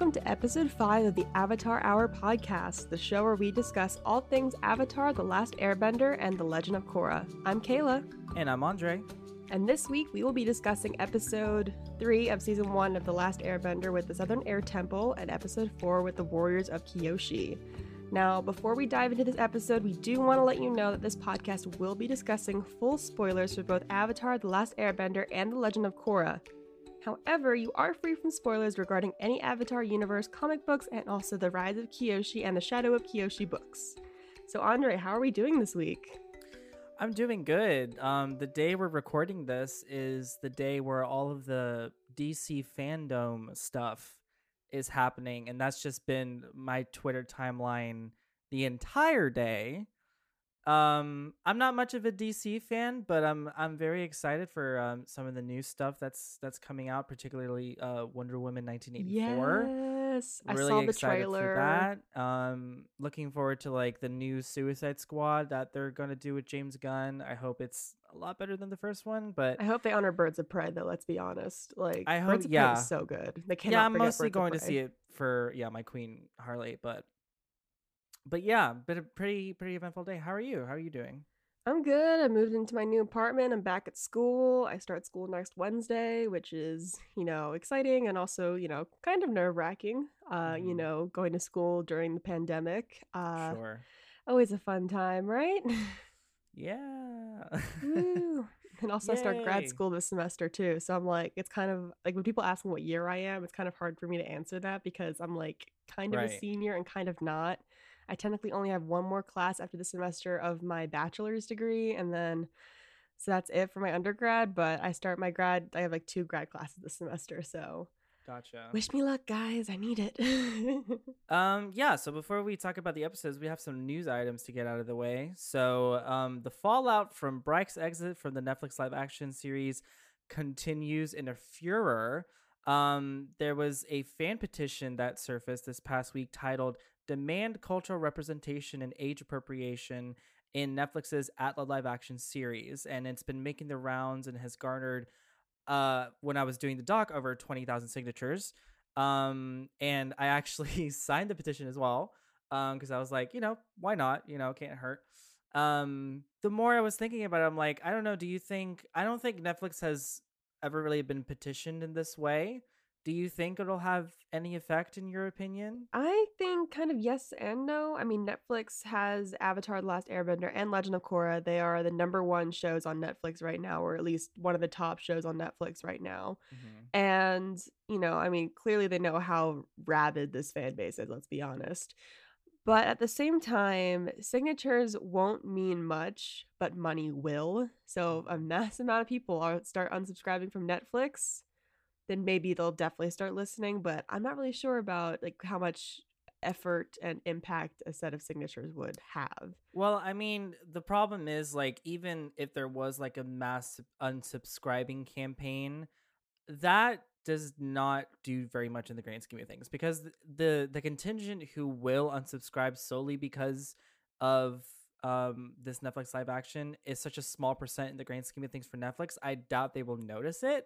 welcome to episode 5 of the Avatar Hour Podcast, the show where we discuss all things Avatar, The Last Airbender, and The Legend of Korra. I'm Kayla. And I'm Andre. And this week we will be discussing episode 3 of season 1 of The Last Airbender with the Southern Air Temple and episode 4 with the Warriors of Kyoshi. Now, before we dive into this episode, we do want to let you know that this podcast will be discussing full spoilers for both Avatar, The Last Airbender, and The Legend of Korra. However, you are free from spoilers regarding any Avatar universe comic books and also the Rise of Kyoshi and the Shadow of Kyoshi books. So, Andre, how are we doing this week? I'm doing good. The day we're recording this is the day where all of the DC fandom stuff is happening, and that's just been my Twitter timeline the entire day. I'm not much of a DC fan, but I'm very excited for some of the new stuff that's coming out, particularly Wonder Woman 1984. Yes, really I saw the trailer. For that. Looking forward to like the new Suicide Squad that they're gonna do with James Gunn. I hope it's a lot better than the first one, but I hope they honor Birds of Prey though. Let's be honest, like I hope Birds of Prey is so good. They cannot I'm mostly Birds going to see it for my Queen Harley, but yeah, been a pretty eventful day. How are you? How are you doing? I'm good. I moved into my new apartment. I'm back at school. I start school next Wednesday, which is, exciting and also, kind of nerve-wracking, going to school during the pandemic. Sure. Always a fun time, right? Yeah. Woo. And also I start grad school this semester too. So I'm like, it's kind of like when people ask me what year I am, it's kind of hard for me to answer that because I'm like kind of a senior and kind of not. I technically only have one more class after the semester of my bachelor's degree, and then so that's it for my undergrad, but I have like 2 grad classes this semester, so gotcha. Wish me luck, guys. I need it. So before we talk about the episodes, we have some news items to get out of the way. So the fallout from Bryke's exit from the Netflix live action series continues in a furor. There was a fan petition that surfaced this past week titled Demand Cultural Representation and Age Appropriation in Netflix's Atla live action series. And it's been making the rounds and has garnered, when I was doing the doc, over 20,000 signatures. And I actually signed the petition as well because I was like, why not? Can't hurt. The more I was thinking about it, I'm like, I don't know. I don't think Netflix has ever really been petitioned in this way. Do you think it'll have any effect in your opinion? I think kind of yes and no. I mean, Netflix has Avatar: The Last Airbender and Legend of Korra. They are the number one shows on Netflix right now, or at least one of the top shows on Netflix right now. Mm-hmm. And, clearly they know how rabid this fan base is, let's be honest. But at the same time, signatures won't mean much, but money will. So a mass amount of people start unsubscribing from Netflix, then maybe they'll definitely start listening, but I'm not really sure about how much effort and impact a set of signatures would have. Well, I mean, the problem is even if there was a mass unsubscribing campaign, that does not do very much in the grand scheme of things because the contingent who will unsubscribe solely because of this Netflix live action is such a small percent in the grand scheme of things for Netflix. I doubt they will notice it.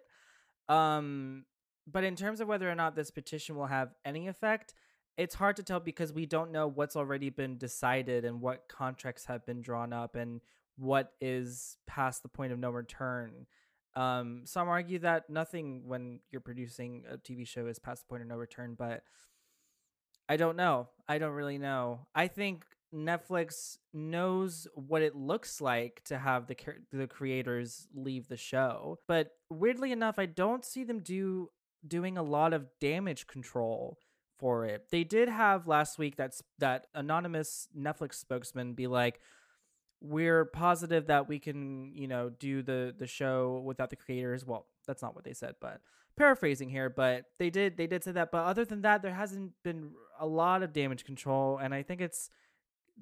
But in terms of whether or not this petition will have any effect, it's hard to tell because we don't know what's already been decided and what contracts have been drawn up and what is past the point of no return. Some argue that nothing when you're producing a TV show is past the point of no return, but I don't know. I don't really know. I think Netflix knows what it looks like to have the creators leave the show, but weirdly enough, I don't see them doing a lot of damage control for it. They did have last week that anonymous Netflix spokesman be like, "We're positive that we can, do the show without the creators." Well, that's not what they said, but paraphrasing here, but they did say that. But other than that, there hasn't been a lot of damage control, and I think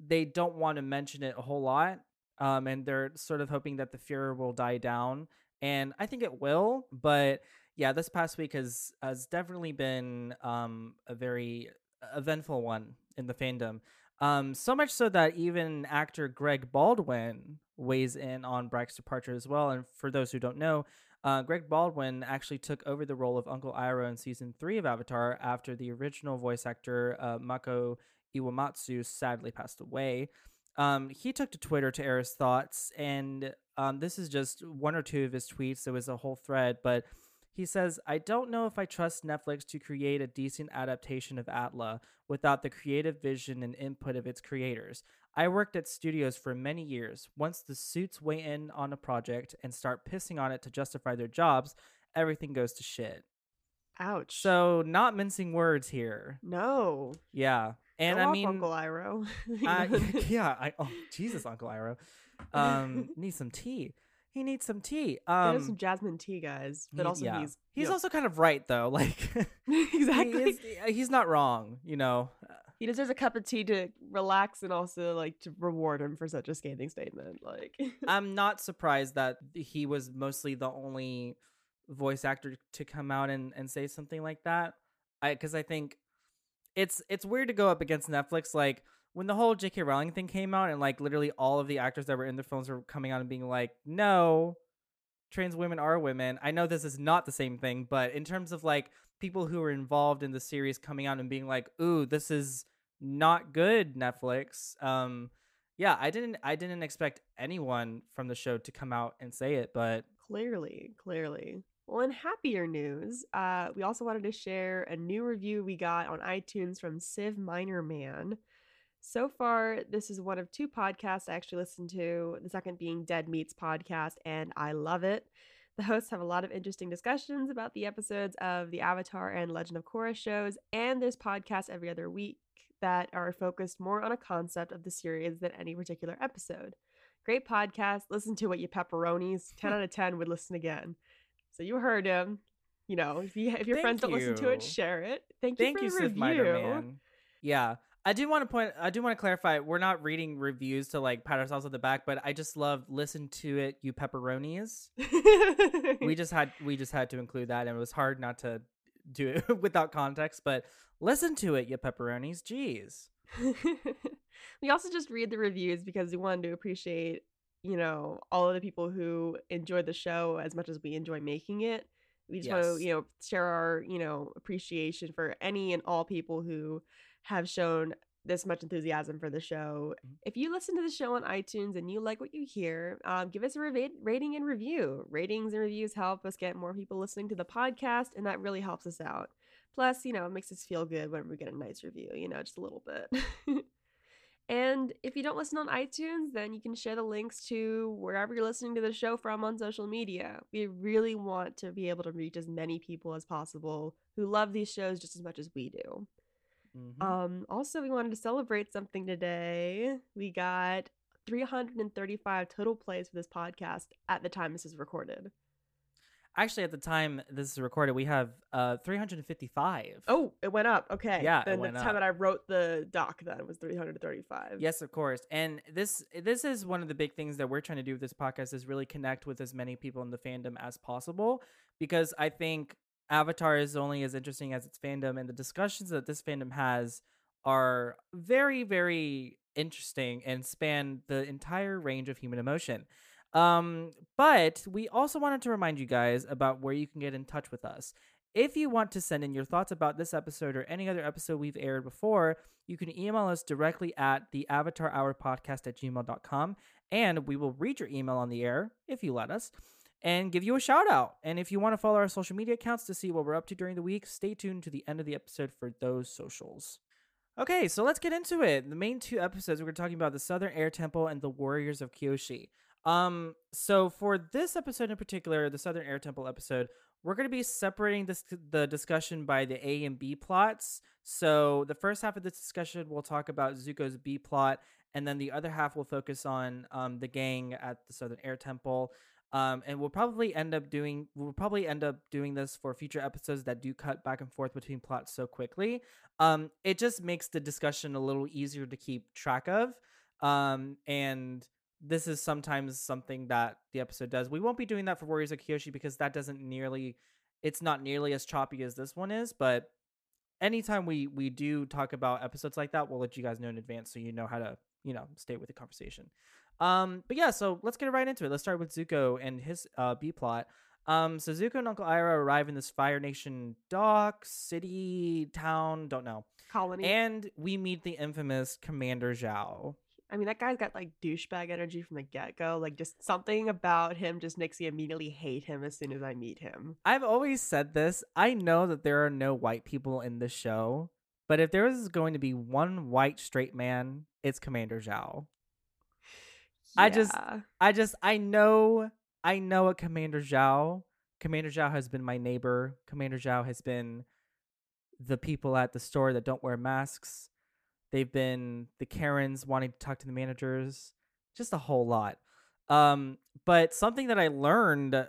they don't want to mention it a whole lot, and they're sort of hoping that the furor will die down, and I think it will. But yeah, this past week has definitely been a very eventful one in the fandom. So much so that even actor Greg Baldwin weighs in on Bryke's departure as well. And for those who don't know, Greg Baldwin actually took over the role of Uncle Iroh in season 3 of Avatar after the original voice actor Mako Iwamatsu sadly passed away. He took to Twitter to air his thoughts, and this is just one or two of his tweets. There was a whole thread, but he says, "I don't know if I trust Netflix to create a decent adaptation of Atla without the creative vision and input of its creators. I worked at studios for many years. Once the suits weigh in on a project and start pissing on it to justify their jobs, everything goes to shit." Ouch. So not mincing words here. No. Yeah. And go I off, mean, Uncle Iroh. Jesus, Uncle Iroh. Needs some tea. He needs some tea. There's some jasmine tea, guys. But also, he's also kind of right, though. Like, exactly, he's not wrong. You know, he deserves a cup of tea to relax and also like to reward him for such a scathing statement. Like, I'm not surprised that he was mostly the only voice actor to come out and say something like that. Because I think it's weird to go up against Netflix, like. When the whole J.K. Rowling thing came out and, like, literally all of the actors that were in the films were coming out and being like, no, trans women are women. I know this is not the same thing, but in terms of, like, people who were involved in the series coming out and being like, ooh, this is not good, Netflix. I didn't expect anyone from the show to come out and say it, but... Clearly. Well, in happier news, we also wanted to share a new review we got on iTunes from Civ Minor Man. So far, this is one of two podcasts I actually listened to, the second being Dead Meat's podcast, and I love it. The hosts have a lot of interesting discussions about the episodes of the Avatar and Legend of Korra shows, and there's podcasts every other week that are focused more on a concept of the series than any particular episode. Great podcast. Listen to it, you pepperonis. 10 out of 10 would listen again. So you heard him. You know, if your friends don't listen to it, share it. Thank you for the review. Spider-Man. Yeah. I do want to clarify, we're not reading reviews to like pat ourselves on the back, but I just love listen to it, you pepperonis. we just had to include that, and it was hard not to do it without context, but listen to it, you pepperonis, jeez. We also just read the reviews because we wanted to appreciate, you know, all of the people who enjoy the show as much as we enjoy making it. We just want to, you know, share our, you know, appreciation for any and all people who have shown this much enthusiasm for the show. If you listen to the show on iTunes and you like what you hear, give us a rating and review. Ratings and reviews help us get more people listening to the podcast, and that really helps us out. Plus, you know, it makes us feel good when we get a nice review, you know, just a little bit. And if you don't listen on iTunes, then you can share the links to wherever you're listening to the show from on social media. We really want to be able to reach as many people as possible who love these shows just as much as we do. Mm-hmm. Also, we wanted to celebrate something today. We got 335 total plays for this podcast at the time this is recorded. Actually, at the time this is recorded, we have 355. Oh, it went up. Okay. Yeah, then the time that I wrote the doc, then it was 335. Yes, of course. And this is one of the big things that we're trying to do with this podcast is really connect with as many people in the fandom as possible, because I think Avatar is only as interesting as its fandom, and the discussions that this fandom has are very, very interesting and span the entire range of human emotion. But we also wanted to remind you guys about where you can get in touch with us. If you want to send in your thoughts about this episode or any other episode we've aired before, you can email us directly at theavatarhourpodcast@gmail.com, and we will read your email on the air, if you let us, and give you a shout out. And if you want to follow our social media accounts to see what we're up to during the week, stay tuned to the end of the episode for those socials. Okay, so let's get into it. The main two episodes, we're talking about the Southern Air Temple and the Warriors of Kyoshi. So for this episode in particular, the Southern Air Temple episode, we're going to be separating the discussion by the A and B plots. So the first half of this discussion, we'll talk about Zuko's B plot, and then the other half will focus on the gang at the Southern Air Temple. And we'll probably end up doing this for future episodes that do cut back and forth between plots so quickly. It just makes the discussion a little easier to keep track of. And this is sometimes something that the episode does. We won't be doing that for Warriors of Kyoshi because that it's not nearly as choppy as this one is, but anytime we do talk about episodes like that, we'll let you guys know in advance so you know how to, you know, stay with the conversation. But yeah, so let's get right into it. Let's start with Zuko and his B plot. So Zuko and Uncle Iroh arrive in this Fire Nation dock, city, town, don't know. Colony. And we meet the infamous Commander Zhao. I mean, that guy's got like douchebag energy from the get-go. Like, just something about him just makes me immediately hate him as soon as I meet him. I've always said this. I know that there are no white people in this show, but if there is going to be one white straight man, it's Commander Zhao. Yeah. I know a Commander Zhao. Commander Zhao has been my neighbor. Commander Zhao has been the people at the store that don't wear masks. They've been the Karens wanting to talk to the managers. Just a whole lot. But something that I learned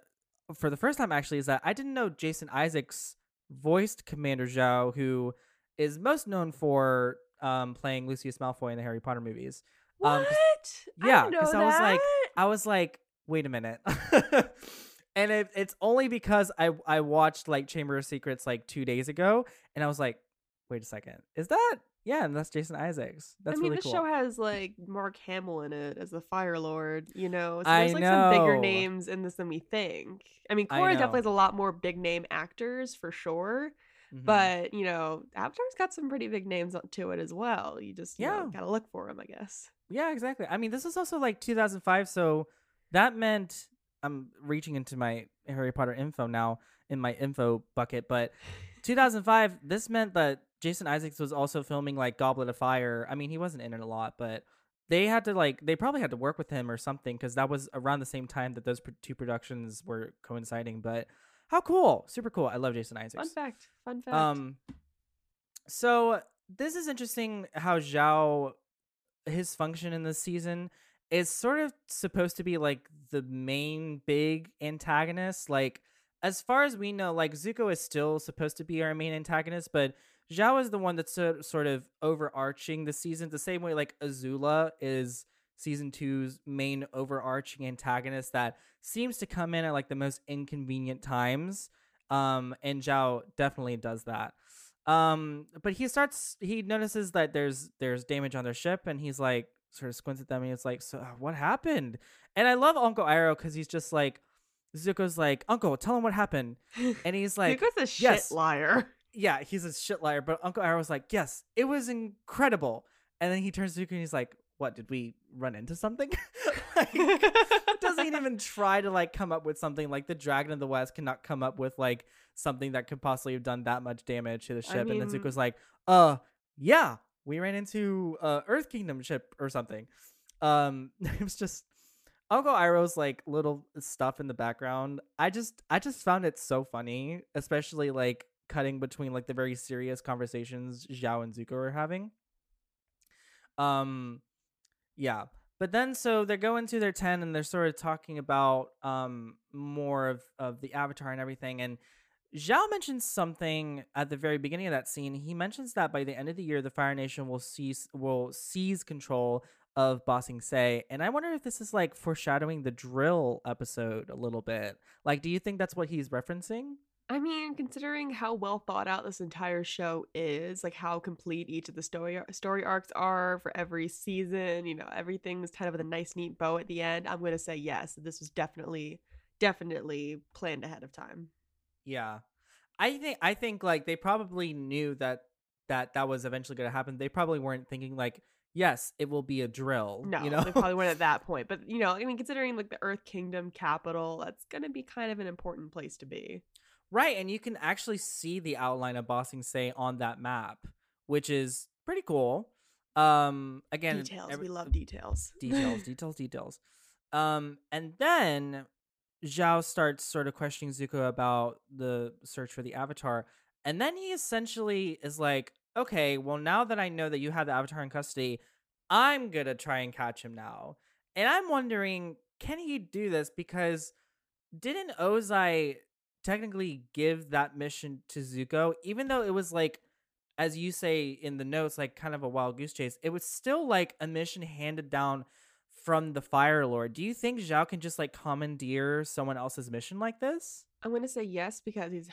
for the first time, actually, is that I didn't know Jason Isaacs voiced Commander Zhao, who is most known for playing Lucius Malfoy in the Harry Potter movies. What? Yeah, because I was like, wait a minute. And it's only because I watched like Chamber of Secrets like 2 days ago, and I was like, wait a second, is that? Yeah, and that's Jason Isaacs. That's really cool. I mean, the show has like Mark Hamill in it as the Fire Lord, you know. So there's like some bigger names in this than we think. I mean, Korra definitely has a lot more big name actors for sure, but you know, Avatar's got some pretty big names to it as well. You just you know, gotta look for them, I guess. Yeah, exactly. I mean, this is also like 2005, so that meant I'm reaching into my Harry Potter info now in my info bucket, but 2005. This meant that Jason Isaacs was also filming like Goblet of Fire. I mean, he wasn't in it a lot, but they probably had to work with him or something, because that was around the same time that those two productions were coinciding. But how cool. Super cool. I love Jason Isaacs. Fun fact. So this is interesting how Zhao, his function in this season is sort of supposed to be like the main big antagonist. Like, as far as we know, like Zuko is still supposed to be our main antagonist, but Zhao is the one that's sort of overarching the season, the same way like Azula is season 2's main overarching antagonist that seems to come in at like the most inconvenient times. And Zhao definitely does that. But he notices that there's damage on their ship, and he's like sort of squints at them, and it's like, so what happened? And I love Uncle Iroh, because he's just like, Zuko's like, Uncle, tell him what happened. And he's like, Zuko's a shit liar. Yeah, he's a shit liar, but Uncle Iroh was like, yes, it was incredible. And then he turns to Zuko and he's like, what, did we run into something? Like, doesn't even try to like come up with something. Like, the Dragon of the West cannot come up with like something that could possibly have done that much damage to the ship. And then Zuko's like, yeah, we ran into Earth Kingdom ship or something. It was just Uncle Iroh's like little stuff in the background. I just found it so funny, especially like cutting between like the very serious conversations Zhao and Zuko are having. Yeah. But then, so they go into their tent and they're sort of talking about more of the Avatar and everything. And Zhao mentions something at the very beginning of that scene. He mentions that by the end of the year, the Fire Nation will seize control of Ba Sing Se. And I wonder if this is like foreshadowing the drill episode a little bit. Like, do you think that's what he's referencing? I mean, considering how well thought out this entire show is, like how complete each of the story arcs are for every season, you know, everything's kind of with a nice, neat bow at the end. I'm going to say yes. This was definitely planned ahead of time. Yeah. I think like they probably knew that was eventually going to happen. They probably weren't thinking like, yes, it will be a drill. No, you know? They probably weren't at that point. But, you know, I mean, considering like the Earth Kingdom capital, that's going to be kind of an important place to be. Right, and you can actually see the outline of Ba Sing Se on that map, which is pretty cool. Again, details. We love details. Details. And then Zhao starts sort of questioning Zuko about the search for the Avatar, and then he essentially is like, "Okay, well, now that I know that you have the Avatar in custody, I'm gonna try and catch him now." And I'm wondering, can he do this? Because didn't Ozai technically give that mission to Zuko, even though it was like, as you say in the notes, like kind of a wild goose chase? It was still like a mission handed down from the Fire Lord. Do you think Zhao can just like commandeer someone else's mission like this? I'm going to say yes, because he's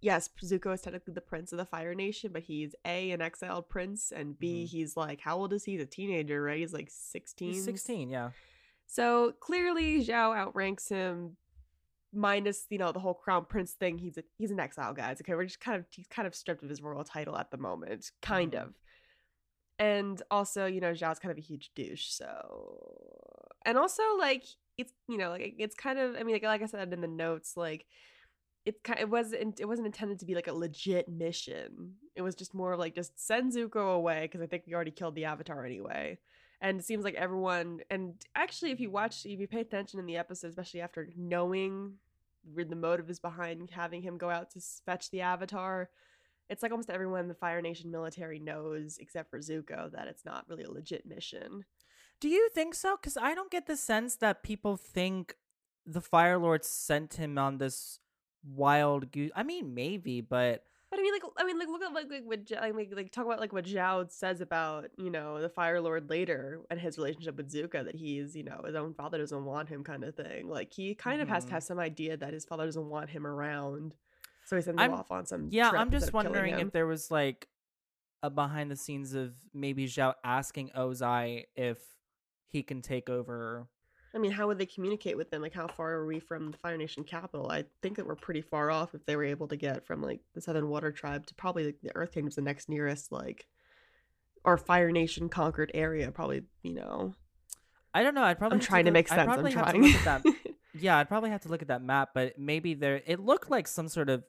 yes, Zuko is technically the prince of the Fire Nation, but he's A, an exiled prince, and B, he's like, how old is he? He's a teenager, right? He's like 16. Yeah. So clearly Zhao outranks him minus, you know, the whole crown prince thing, he's an exile, guys. Okay, we're just he's kind of stripped of his royal title at the moment, kind of. And also, you know, Zhao's kind of a huge douche. So, and also, like, it's, you know, like, it's kind of, I mean, like I said in the notes, like, it wasn't intended to be like a legit mission. It was just more of like, just send Zuko away because I think we already killed the Avatar anyway. And it seems like everyone, and actually, if you pay attention in the episode, especially after knowing the motives behind having him go out to fetch the Avatar, it's like almost everyone in the Fire Nation military knows, except for Zuko, that it's not really a legit mission. Do you think so? Because I don't get the sense that people think the Fire Lord sent him on this wild goose. I mean, maybe, but I mean, like, look at talk about what Zhao says about, you know, the Fire Lord later and his relationship with Zuko, that he's, you know, his own father doesn't want him, kind of thing. Like, he kind of has to have some idea that his father doesn't want him around. So he sends him off on some trip. I'm just wondering if there was like a behind the scenes of maybe Zhao asking Ozai if he can take over. I mean, how would they communicate with them? Like, how far are we from the Fire Nation capital? I think that we're pretty far off if they were able to get from like the Southern Water Tribe to probably like, the Earth Kingdom's the next nearest, like, our Fire Nation conquered area. Probably, you know. I don't know. I'm trying to make sense. Yeah, I'd probably have to look at that map, but maybe it looked like some sort of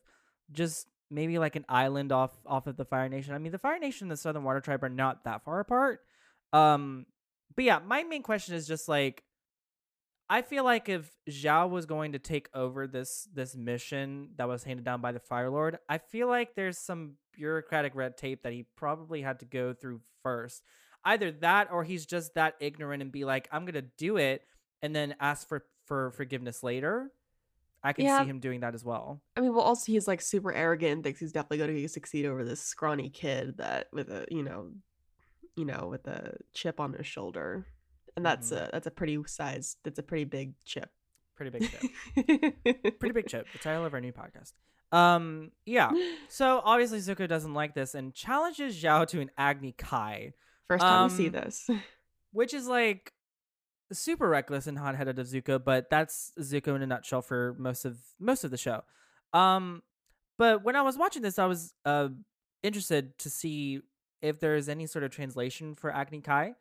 just maybe like an island off of the Fire Nation. I mean, the Fire Nation and the Southern Water Tribe are not that far apart. But yeah, my main question is just like, I feel like if Zhao was going to take over this mission that was handed down by the Fire Lord, I feel like there's some bureaucratic red tape that he probably had to go through first. Either that, or he's just that ignorant and be like, I'm going to do it, and then ask for forgiveness later. I can see him doing that as well. I mean, well, also he's like super arrogant and thinks he's definitely going to succeed over this scrawny kid that with a you know with a chip on his shoulder, and that's a pretty big chip. The title of our new podcast. Yeah. So obviously Zuko doesn't like this and challenges Zhao to an Agni Kai. First time we see this, which is like super reckless and hot-headed of Zuko, but that's Zuko in a nutshell for most of the show. But when I was watching this, I was interested to see if there is any sort of translation for Agni Kai.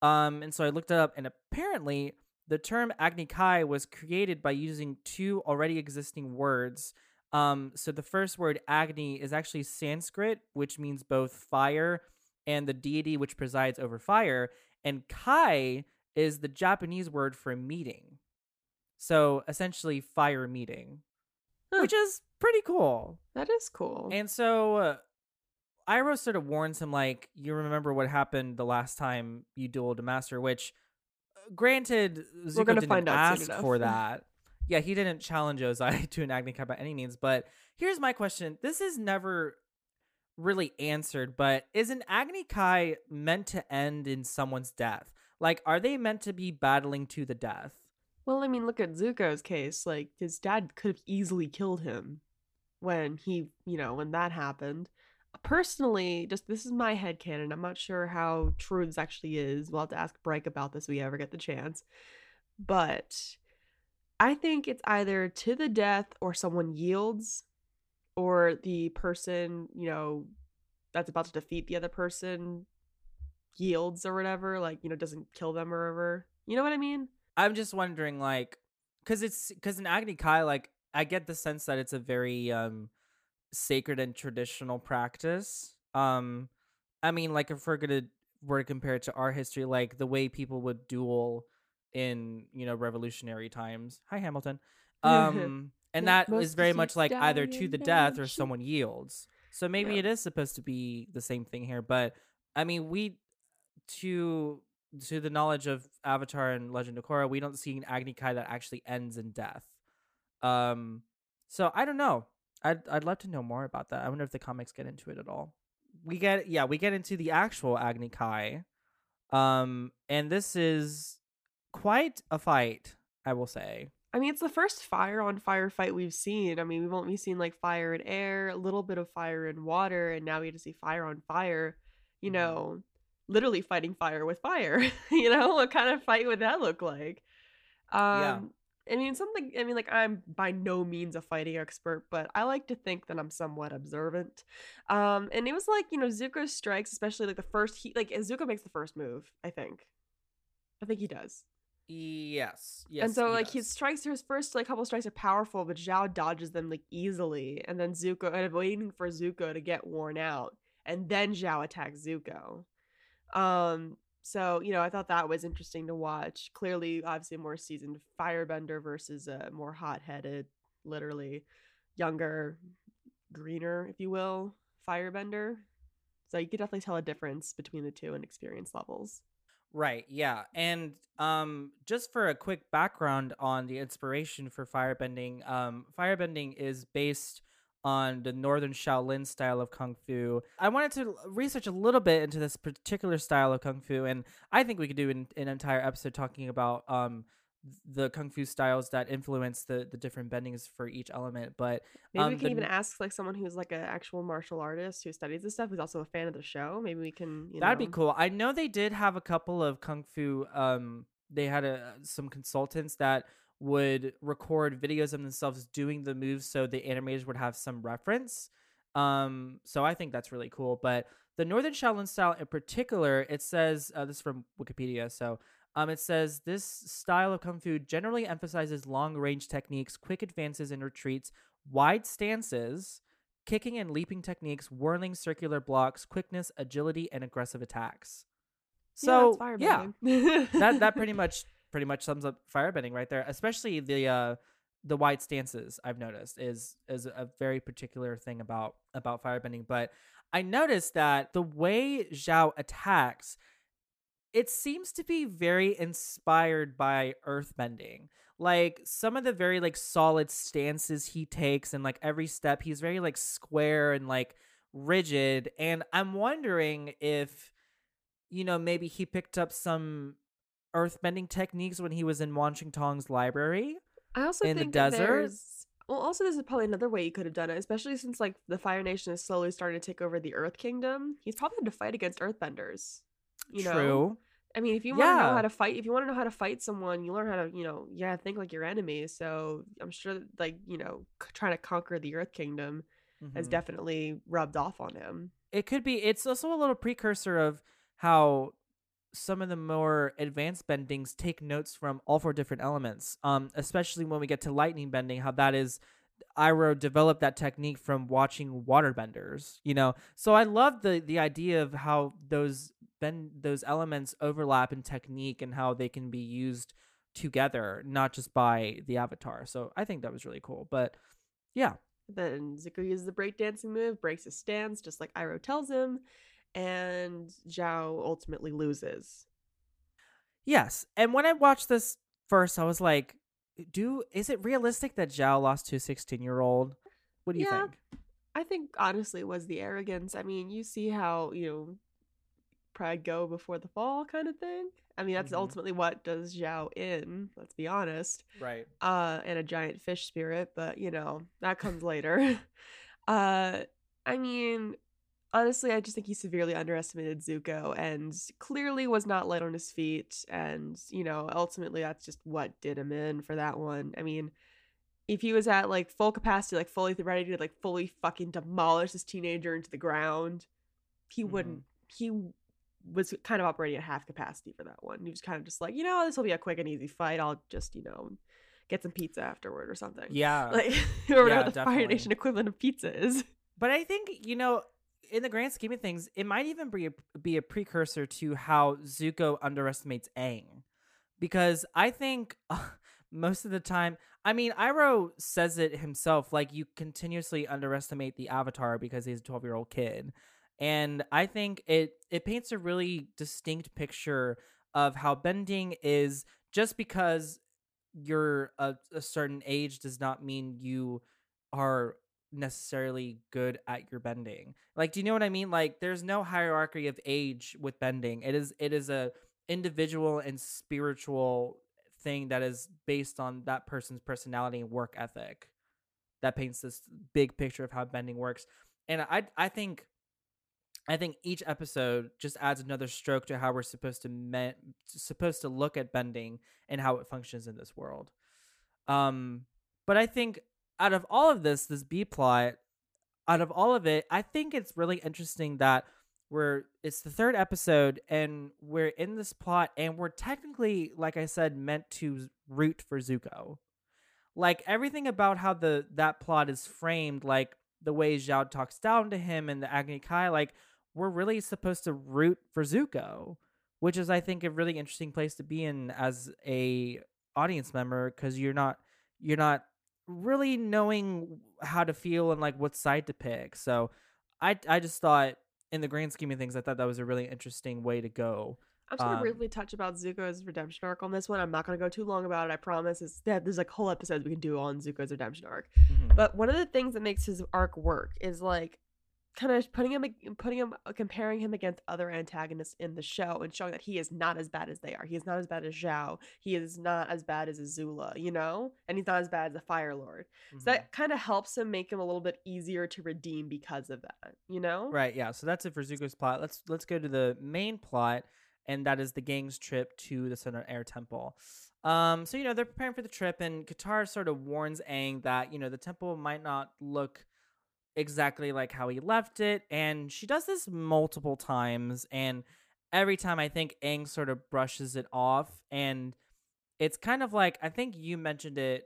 And so I looked it up, and apparently the term Agni Kai was created by using two already existing words. So the first word, Agni, is actually Sanskrit, which means both fire and the deity which presides over fire, and Kai is the Japanese word for meeting. So essentially fire meeting, which is pretty cool. That is cool. And so Iroh sort of warns him, like, you remember what happened the last time you dueled a master, which granted, Zuko didn't ask for that. Yeah, he didn't challenge Ozai to an Agni Kai by any means. But here's my question. This is never really answered, but is an Agni Kai meant to end in someone's death? Like, are they meant to be battling to the death? Well, I mean, look at Zuko's case. Like, his dad could have easily killed him when he, you know, when that happened. Personally, just this is my headcanon. I'm not sure how true this actually is. We'll have to ask Bryke about this if we ever get the chance. But I think it's either to the death or someone yields, or the person, you know, that's about to defeat the other person yields or whatever, like, you know, doesn't kill them or whatever. You know what I mean? I'm just wondering, like, because in Agni Kai, like, I get the sense that it's a very sacred and traditional practice. I mean, like, if we're to compare it to our history, like the way people would duel in, you know, revolutionary times. Hi, Hamilton. And that is very much like either to the death or someone yields. So maybe it is supposed to be the same thing here, but I mean, to the knowledge of Avatar and Legend of Korra, we don't see an Agni Kai that actually ends in death. So I don't know. I'd love to know more about that. I wonder if the comics get into it at all. We get into the actual Agni Kai. And this is quite a fight, I will say. I mean, it's the first fire on fire fight we've seen. I mean, we've only seen like fire and air, a little bit of fire and water, and now we get to see fire on fire. You know, literally fighting fire with fire. You know, what kind of fight would that look like? I mean, I'm by no means a fighting expert, but I like to think that I'm somewhat observant. And it was like, you know, Zuko strikes, especially like the first, Zuko makes the first move, I think he does. Yes. And so, like, his strikes, his first, like, couple strikes are powerful, but Zhao dodges them, like, easily. And then Zuko, and waiting for Zuko to get worn out. And then Zhao attacks Zuko. So, you know, I thought that was interesting to watch. Clearly, obviously, more seasoned firebender versus a more hot-headed, literally younger, greener, if you will, firebender. So you could definitely tell a difference between the two in experience levels. Right, yeah. And just for a quick background on the inspiration for firebending, firebending is based on the Northern Shaolin style of Kung Fu. I wanted to research a little bit into this particular style of Kung Fu, and I think we could do an entire episode talking about the Kung Fu styles that influence the different bendings for each element. But maybe we can even ask like someone who's like an actual martial artist who studies this stuff, who's also a fan of the show. Maybe we can, that'd be cool. I know they did have a couple of Kung Fu, they had some consultants that would record videos of themselves doing the moves so the animators would have some reference. So I think that's really cool. But the Northern Shaolin style in particular, it says, this is from Wikipedia, so it says, this style of Kung Fu generally emphasizes long-range techniques, quick advances and retreats, wide stances, kicking and leaping techniques, whirling circular blocks, quickness, agility, and aggressive attacks. So, yeah. that pretty much sums up firebending right there. Especially the wide stances, I've noticed is a very particular thing about firebending. But I noticed that the way Zhao attacks, it seems to be very inspired by earthbending. Like some of the very like solid stances he takes, and like every step he's very like square and like rigid. And I'm wondering if, maybe he picked up some earthbending techniques when he was in Wanching Tong's library. I also in think the desert. Also this is probably another way he could have done it, especially since like the Fire Nation is slowly starting to take over the Earth Kingdom. He's probably had to fight against earthbenders. True. I mean, if you want to know how to fight, someone, you learn how to, think like your enemy. So I'm sure that, trying to conquer the Earth Kingdom has definitely rubbed off on him. It could be. It's also a little precursor of how some of the more advanced bendings take notes from all four different elements, especially when we get to lightning bending, how that is, Iroh developed that technique from watching waterbenders, So I love the idea of how those elements overlap in technique and how they can be used together, not just by the Avatar. So I think that was really cool. But yeah. Then Zuko uses the breakdancing move, breaks his stance, just like Iroh tells him, and Zhao ultimately loses. Yes. And when I watched this first, I was like, is it realistic that Zhao lost to a 16-year-old? What do you think? I think honestly it was the arrogance. I mean, you see how, pride go before the fall kind of thing. I mean, that's ultimately what does Zhao in, let's be honest. Right. And a giant fish spirit, but that comes later. I mean, honestly, I just think he severely underestimated Zuko and clearly was not light on his feet. And, ultimately that's just what did him in for that one. I mean, if he was at like full capacity, like fully ready to like fully fucking demolish this teenager into the ground, he wouldn't. He was kind of operating at half capacity for that one. He was kind of just like, this will be a quick and easy fight. I'll just, get some pizza afterward or something. Yeah. Like, or whatever the Fire Nation equivalent of pizza is. But I think, in the grand scheme of things, it might even be a precursor to how Zuko underestimates Aang. Because I think most of the time, I mean, Iroh says it himself, like you continuously underestimate the Avatar because he's a 12-year-old kid. And I think it paints a really distinct picture of how bending is, just because you're a certain age does not mean you are necessarily good at your bending. Like, do you know what I mean? Like, there's no hierarchy of age with bending. It is a individual and spiritual thing that is based on that person's personality and work ethic. That paints this big picture of how bending works. And I think each episode just adds another stroke to how we're supposed to look at bending and how it functions in this world. But I think out of all of this B plot, out of all of it, I think it's really interesting that it's the third episode and we're in this plot and we're technically, like I said, meant to root for Zuko. Like everything about how that plot is framed, like the way Zhao talks down to him and the Agni Kai, like we're really supposed to root for Zuko, which is, I think, a really interesting place to be in as a audience member, because you're not really knowing how to feel and like what side to pick. So I just thought, in the grand scheme of things, I thought that was a really interesting way to go. I'm just going to briefly touch about Zuko's redemption arc on this one. I'm not going to go too long about it, I promise. There's like whole episodes we can do on Zuko's redemption arc. Mm-hmm. But one of the things that makes his arc work is like kind of comparing him against other antagonists in the show and showing that he is not as bad as they are. He is not as bad as Zhao. He is not as bad as Azula, you know? And he's not as bad as the Fire Lord. Mm-hmm. So that kind of helps him, make him a little bit easier to redeem because of that, you know? Right, yeah. So that's it for Zuko's plot. Let's go to the main plot. And that is the gang's trip to the Southern Air Temple. So, you know, they're preparing for the trip, and Katara sort of warns Aang that, you know, the temple might not look exactly like how he left it. And she does this multiple times. And every time, I think Aang sort of brushes it off. And it's kind of like, I think you mentioned it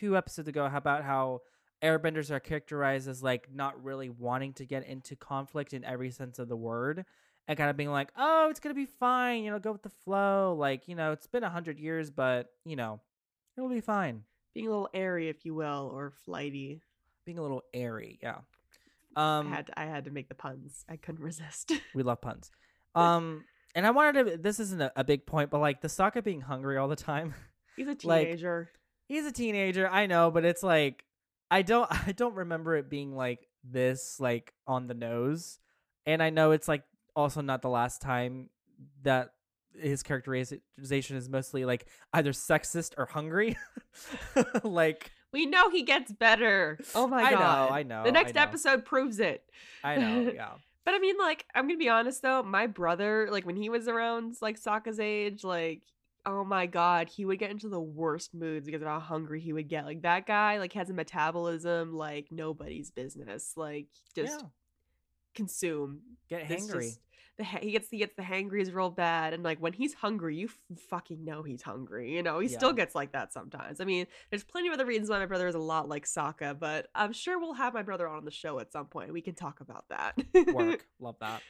2 episodes ago about how airbenders are characterized as like not really wanting to get into conflict in every sense of the word. And kind of being like, oh, it's going to be fine, you know, go with the flow. Like, you know, it's been 100 years, but, you know, it'll be fine. Being a little airy, if you will, or flighty. Being a little airy, yeah. I had to make the puns. I couldn't resist. We love puns. And I wanted to, this isn't a big point, but like the Sokka being hungry all the time. He's a teenager. Like, he's a teenager, I know, but it's like, I don't remember it being like this, like on the nose. And I know it's like, also not the last time that his characterization is mostly like either sexist or hungry. Like, we know he gets better. Oh my God. I know. The next episode proves it. I know. Yeah. But I mean, like, I'm going to be honest though. My brother, like when he was around like Sokka's age, like, oh my God, he would get into the worst moods because of how hungry he would get. Like that guy, like has a metabolism, like nobody's business. Like just yeah. Consume, get hangry. Just, he gets the hangries real bad, and like when he's hungry, you fucking know he's hungry. You know he still gets like that sometimes. I mean, there's plenty of other reasons why my brother is a lot like Sokka, but I'm sure we'll have my brother on the show at some point. We can talk about that. Work, love that.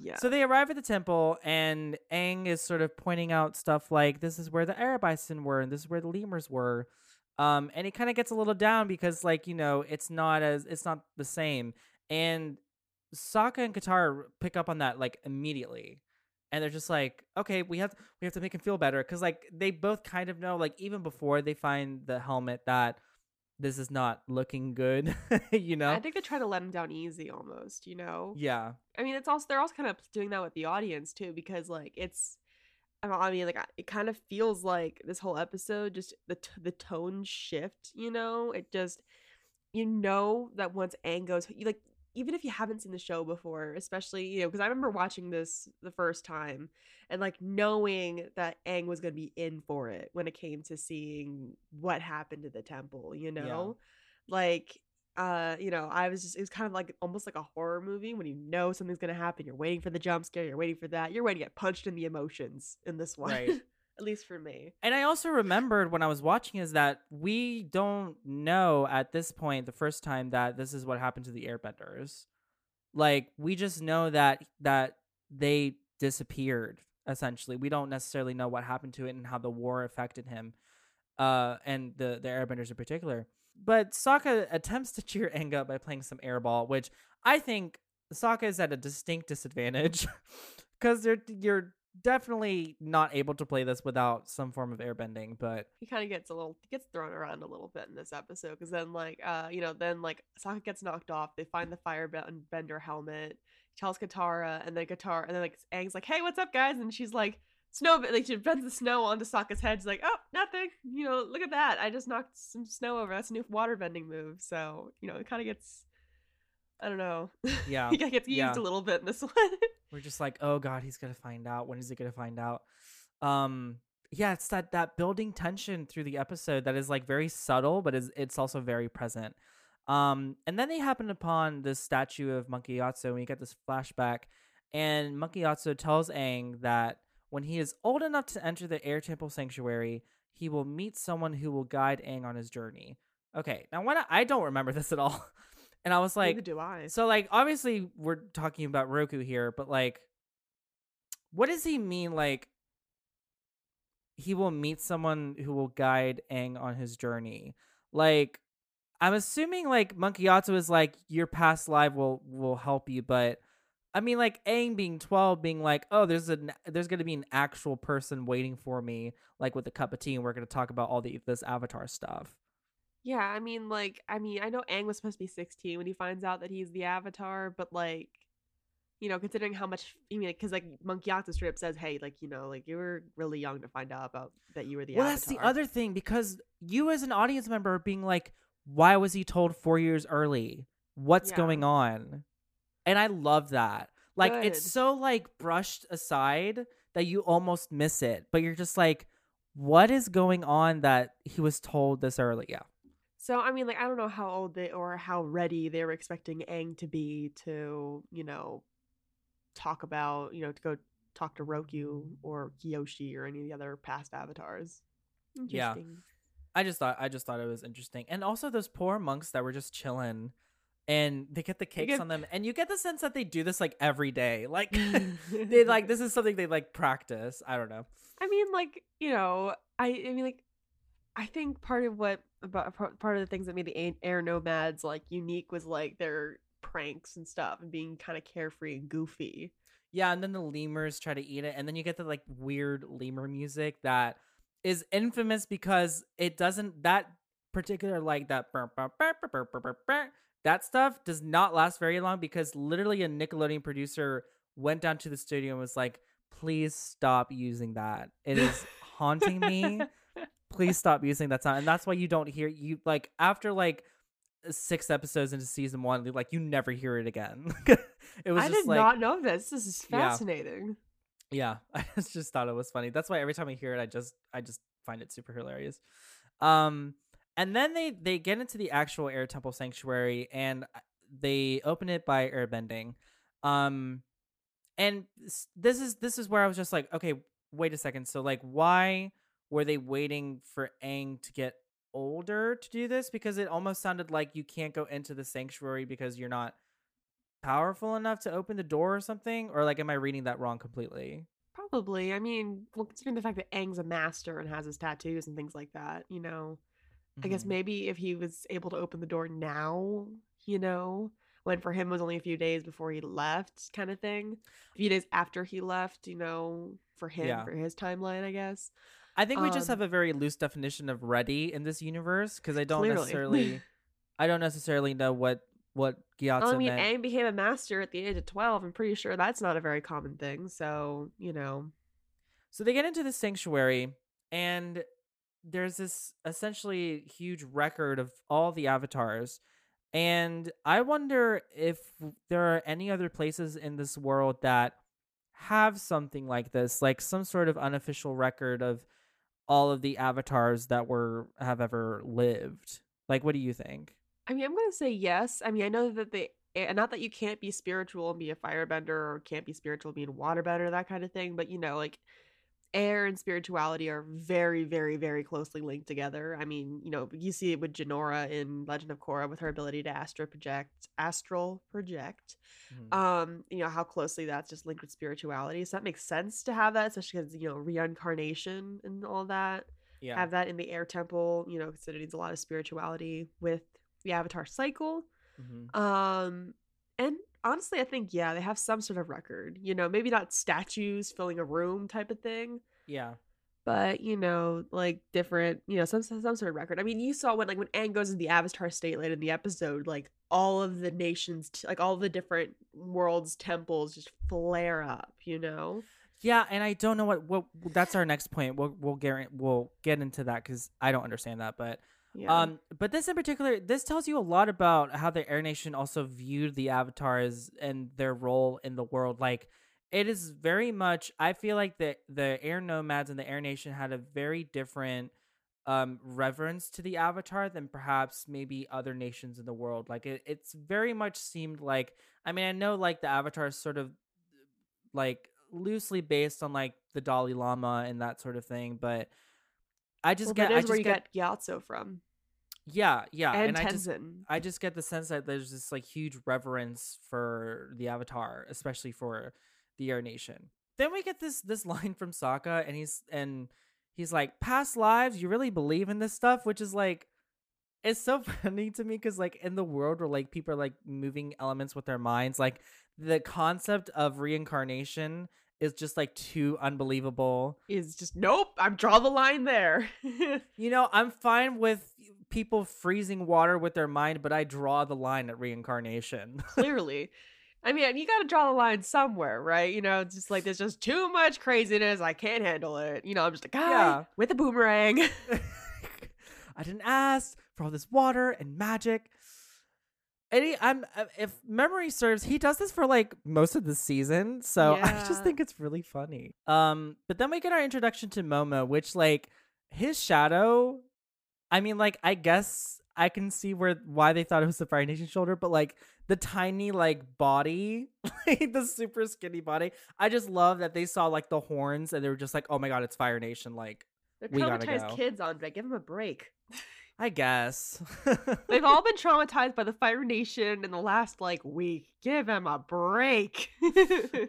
Yeah. So they arrive at the temple, and Aang is sort of pointing out stuff like this is where the Arabison were, and this is where the lemurs were. And he kind of gets a little down because like you know it's not the same and. Sokka and Katara pick up on that like immediately, and they're just like, okay, we have to make him feel better, because like they both kind of know, like even before they find the helmet, that this is not looking good. You know, I think they try to let him down easy almost, you know. Yeah, I mean it's also, they're also kind of doing that with the audience too, because like it's, I mean, like it kind of feels like this whole episode just the tone shift, you know. It just, you know, that once Aang goes, you like, even if you haven't seen the show before, especially, you know, because I remember watching this the first time and like knowing that Aang was going to be in for it when it came to seeing what happened to the temple, you know, yeah. Like, you know, I was just, it was kind of like almost like a horror movie when you know something's going to happen. You're waiting for the jump scare. You're waiting for that. You're waiting to get punched in the emotions in this one. Right. At least for me. And I also remembered when I was watching is that we don't know at this point the first time that this is what happened to the airbenders. Like we just know that they disappeared essentially. We don't necessarily know what happened to it and how the war affected him and the airbenders in particular. But Sokka attempts to cheer Aang up by playing some airball, which I think Sokka is at a distinct disadvantage because you're definitely not able to play this without some form of airbending, but he kind of gets he gets thrown around a little bit in this episode, because then like you know, then like Sokka gets knocked off, they find the firebender helmet, tells Katara, and then like Aang's like, hey, what's up guys, and she's like snow, like she bends the snow onto Sokka's head, she's like, oh nothing, you know, look at that, I just knocked some snow over, that's a new waterbending move. So you know, it kind of gets, I don't know. Yeah. He gets used a little bit in this one. We're just like, oh God, he's going to find out. When is he going to find out? Yeah, it's that building tension through the episode that is like very subtle, but it's also very present. And then they happened upon this statue of Monk Gyatso, and you get this flashback. And Monk Gyatso tells Aang that when he is old enough to enter the Air Temple Sanctuary, he will meet someone who will guide Aang on his journey. Okay, now I don't remember this at all. And I was like, neither do I. So, like, obviously we're talking about Roku here, but like, what does he mean? Like, he will meet someone who will guide Aang on his journey. Like, I'm assuming like Monk Gyatso is like your past life will help you, but I mean like Aang being 12 being like, oh, there's gonna be an actual person waiting for me, like with a cup of tea, and we're gonna talk about all this Avatar stuff. Yeah, I mean I know Aang was supposed to be 16 when he finds out that he's the Avatar, but like, you know, considering how much, I mean, because like Monk Gyatso strip says, hey, like, you know, like you were really young to find out about that you were the Avatar. Well, that's the other thing, because you as an audience member being like, why was he told 4 years early? What's going on? And I love that. Like, good. It's so like brushed aside that you almost miss it, but you're just like, what is going on that he was told this early? Yeah. So, I mean, like, I don't know how old they or how ready they were expecting Aang to be to, you know, talk about, you know, to go talk to Roku or Kyoshi or any of the other past avatars. Interesting. Yeah. I just thought it was interesting. And also those poor monks that were just chilling and they get the cakes on them, and you get the sense that they do this like every day. Like they like, this is something they like practice. I don't know. I mean, like, you know, I mean like, I think part of the things that made the air nomads like unique was like their pranks and stuff and being kind of carefree and goofy. Yeah, and then the lemurs try to eat it, and then you get the like weird lemur music that is infamous because it doesn't, that particular like that that stuff does not last very long, because literally a Nickelodeon producer went down to the studio and was like, please stop using that, it is haunting me, please stop using that sound. And that's why you don't hear, you like after like 6 episodes into season 1, like you never hear it again. It was, I just did like, not know this is fascinating. Yeah. Yeah, I just thought it was funny. That's why every time I hear it, I just find it super hilarious. And then they get into the actual Air Temple Sanctuary, and they open it by airbending. And this is where I was just like, okay, wait a second. So like, why were they waiting for Aang to get older to do this? Because it almost sounded like you can't go into the sanctuary because you're not powerful enough to open the door or something, or like, am I reading that wrong completely? Probably. I mean, well, considering the fact that Aang's a master and has his tattoos and things like that, you know, I guess maybe if he was able to open the door now, you know, when for him it was only a few days before he left, kind of thing, a few days after he left, you know, for him, for his timeline, I guess. I think we just have a very loose definition of ready in this universe, because I don't necessarily know what Gyatso meant. Aang became a master at the age of 12. I'm pretty sure that's not a very common thing. So, you know. So they get into the sanctuary, and there's this essentially huge record of all the avatars. And I wonder if there are any other places in this world that have something like this, like some sort of unofficial record of all of the avatars that have ever lived. Like, what do you think? I mean, I'm going to say yes. I mean, I know that not that you can't be spiritual and be a firebender, or can't be spiritual and be a waterbender, that kind of thing. But, you know, like air and spirituality are very, very, very closely linked together. I mean, you know, you see it with Jinora in Legend of Korra with her ability to astral project, you know, how closely that's just linked with spirituality. So that makes sense to have that, especially because, you know, reincarnation and all that. Yeah. Have that in the air temple, you know, considering a lot of spirituality with the Avatar cycle. And honestly, I think, yeah, they have some sort of record, you know, maybe not statues filling a room type of thing, yeah, but, you know, like different, you know, some sort of record. I mean, you saw when Aang goes into the Avatar state later in the episode, like all of the nations, like all the different worlds' temples just flare up, you know. Yeah, and I don't know what that's our next point. We'll get into that, because I don't understand that, but yeah. But this in particular, this tells you a lot about how the Air Nation also viewed the avatars and their role in the world. Like, it is very much, I feel like the Air Nomads and the Air Nation had a very different reverence to the Avatar than perhaps maybe other nations in the world. Like it's very much seemed like, I mean, I know like the Avatar is sort of like loosely based on like the Dalai Lama and that sort of thing, but I just get Gyatso from. Yeah, yeah, and I just get the sense that there's this like huge reverence for the Avatar, especially for the Air Nation. Then we get this line from Sokka, and he's like, "Past lives, you really believe in this stuff?" Which is like, it's so funny to me because like in the world where like people are like moving elements with their minds, like the concept of reincarnation is just like too unbelievable. Is just nope. I draw the line there. You know, I'm fine with people freezing water with their mind, but I draw the line at reincarnation. Clearly, I mean, you got to draw the line somewhere, right? You know, it's just like there's just too much craziness. I can't handle it. You know, I'm just a guy with a boomerang. I didn't ask for all this water and magic. And if memory serves, he does this for like most of the season, so yeah. I just think it's really funny. But then we get our introduction to Momo, which like his shadow. I mean, like I guess I can see why they thought it was the Fire Nation shoulder, but like the tiny like body, like the super skinny body. I just love that they saw like the horns and they were just like, oh my god, it's Fire Nation. Like they're traumatized kids, Andre. Give them a break. I guess. They've all been traumatized by the Fire Nation in the last like week. Give him a break.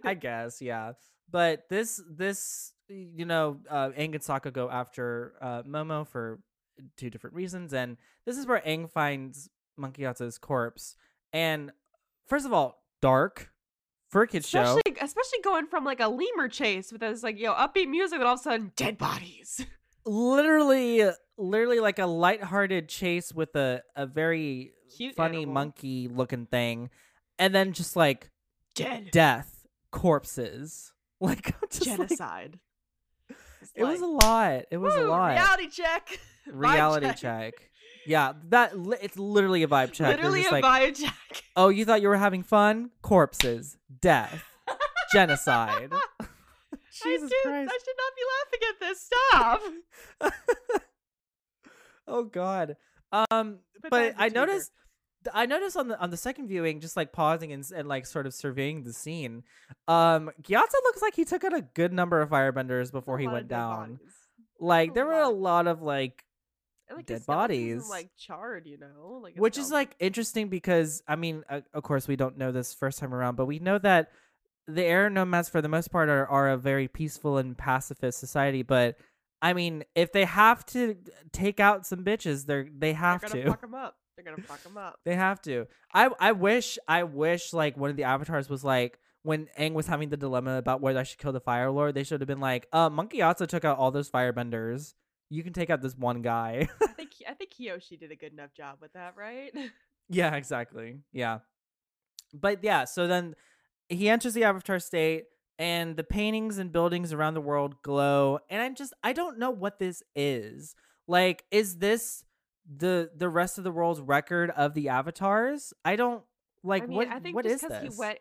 I guess, yeah. But this you know, Aang and Sokka go after Momo for two different reasons, and this is where Aang finds Monk Gyatso's corpse. And first of all, dark for a kid's show. Especially going from like a lemur chase with this like upbeat music, and all of a sudden dead bodies. Literally like a lighthearted chase with a very cute funny animal. Monkey looking thing, and then just like dead death, corpses, like just genocide. Like, it was a lot. It was a lot. Reality check. Reality check. Yeah, it's literally a vibe check. Literally a vibe check. Oh, you thought you were having fun? Corpses, death, genocide. Jesus Christ! I should not be laughing at this. Stop. Oh God. But I noticed on the second viewing, just like pausing and like sort of surveying the scene, Gyatso looks like he took out a good number of firebenders before he went down. Bodies. Like there were a lot of like dead bodies, was, like charred, you know, like which is like interesting because I mean, of course we don't know this first time around, but we know that the Air Nomads for the most part are a very peaceful and pacifist society, but. I mean, if they have to take out some bitches, they're gonna fuck them up. They're gonna fuck them up. They have to. I wish like one of the Avatars was like when Aang was having the dilemma about whether I should kill the Fire Lord. They should have been like, Monk Gyatso took out all those Firebenders. You can take out this one guy." I think Kyoshi did a good enough job with that, right? Yeah, exactly. Yeah, but yeah. So then he enters the Avatar state. And the paintings and buildings around the world glow. And I don't know what this is. Like, is this the rest of the world's record of the Avatars? I don't, like, I mean, what, I think what is this? Because like,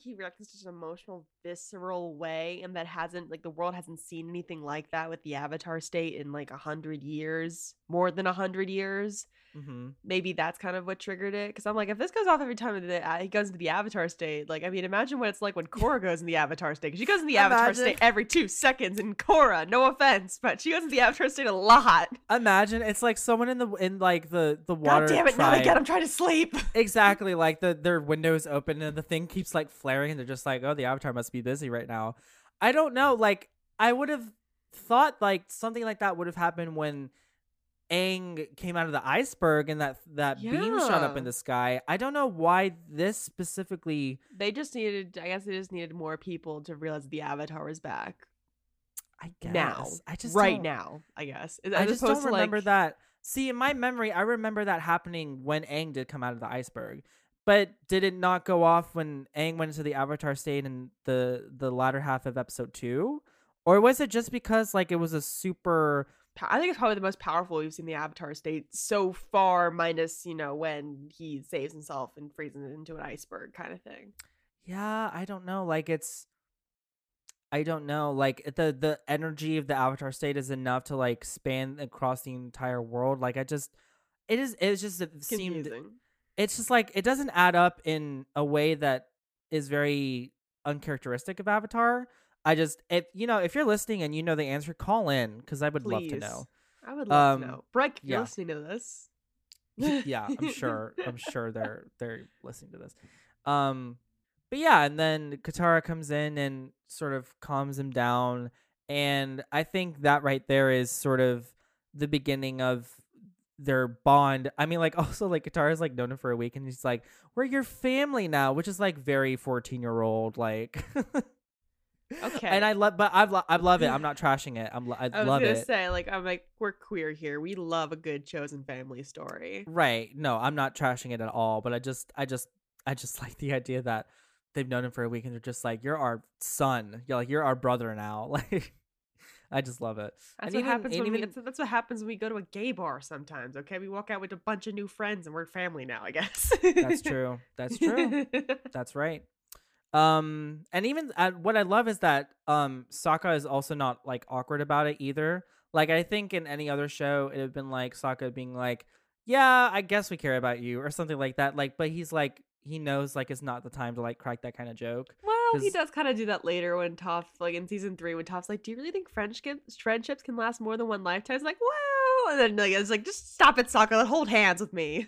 he reacted in such an emotional, visceral way, and that hasn't, like, the world hasn't seen anything like that with the Avatar state in, like, 100 years, more than 100 years. Mm-hmm. Maybe that's kind of what triggered it, because I'm like, if this goes off every time he goes into the Avatar state, like, I mean, imagine what it's like when Korra goes in the Avatar state, because she goes in the Avatar state every 2 seconds, and Korra, no offense, but she goes in the Avatar state a lot. Imagine it's like someone in the water. God damn it! Tribe. Not again! I'm trying to sleep. Exactly, like their windows open and the thing keeps like flaring, and they're just like, oh, the Avatar must be busy right now. I don't know. Like, I would have thought like something like that would have happened when Aang came out of the iceberg and that beam shot up in the sky. I don't know why this specifically. They just needed more people to realize the Avatar was back. I guess. Now. I guess. I just don't remember that. See, in my memory, I remember that happening when Aang did come out of the iceberg. But did it not go off when Aang went into the Avatar state in the latter half of episode 2? Or was it just because like it was a super... I think it's probably the most powerful we've seen the Avatar state so far, minus, you know, when he saves himself and freezes into an iceberg kind of thing. Yeah, I don't know. Like, it's I don't know. Like the energy of the Avatar state is enough to like span across the entire world. Like it's just like it doesn't add up in a way that is very uncharacteristic of Avatar. If you're listening and you know the answer, call in because I would love to know. I would love to know. Bryke, if you're listening to this. Yeah, I'm sure they're listening to this. But yeah, and then Katara comes in and sort of calms him down, and I think that right there is sort of the beginning of their bond. I mean, like also like Katara's like known him for a week, and he's like, "We're your family now," which is like very 14-year-old like. Okay. And I love it. I'm not trashing it. I'm like, we're queer here. We love a good chosen family story. Right. No, I'm not trashing it at all. But I just like the idea that they've known him for a week and they're just like, you're our son. You're our brother now. Like, I just love it. That's what happens when we go to a gay bar sometimes. Okay, we walk out with a bunch of new friends and we're family now. I guess. That's true. That's right. And even what I love is that Sokka is also not like awkward about it either. Like I think in any other show it would have been like Sokka being like, yeah, I guess we care about you or something like that, like, but he's like, he knows like it's not the time to like crack that kind of joke. Well, he does kind of do that later when Toph, like in season 3 when Toph's like, do you really think friendships can last more than one lifetime? It's like, whoa. And then like, it's like, just stop it, Sokka, hold hands with me.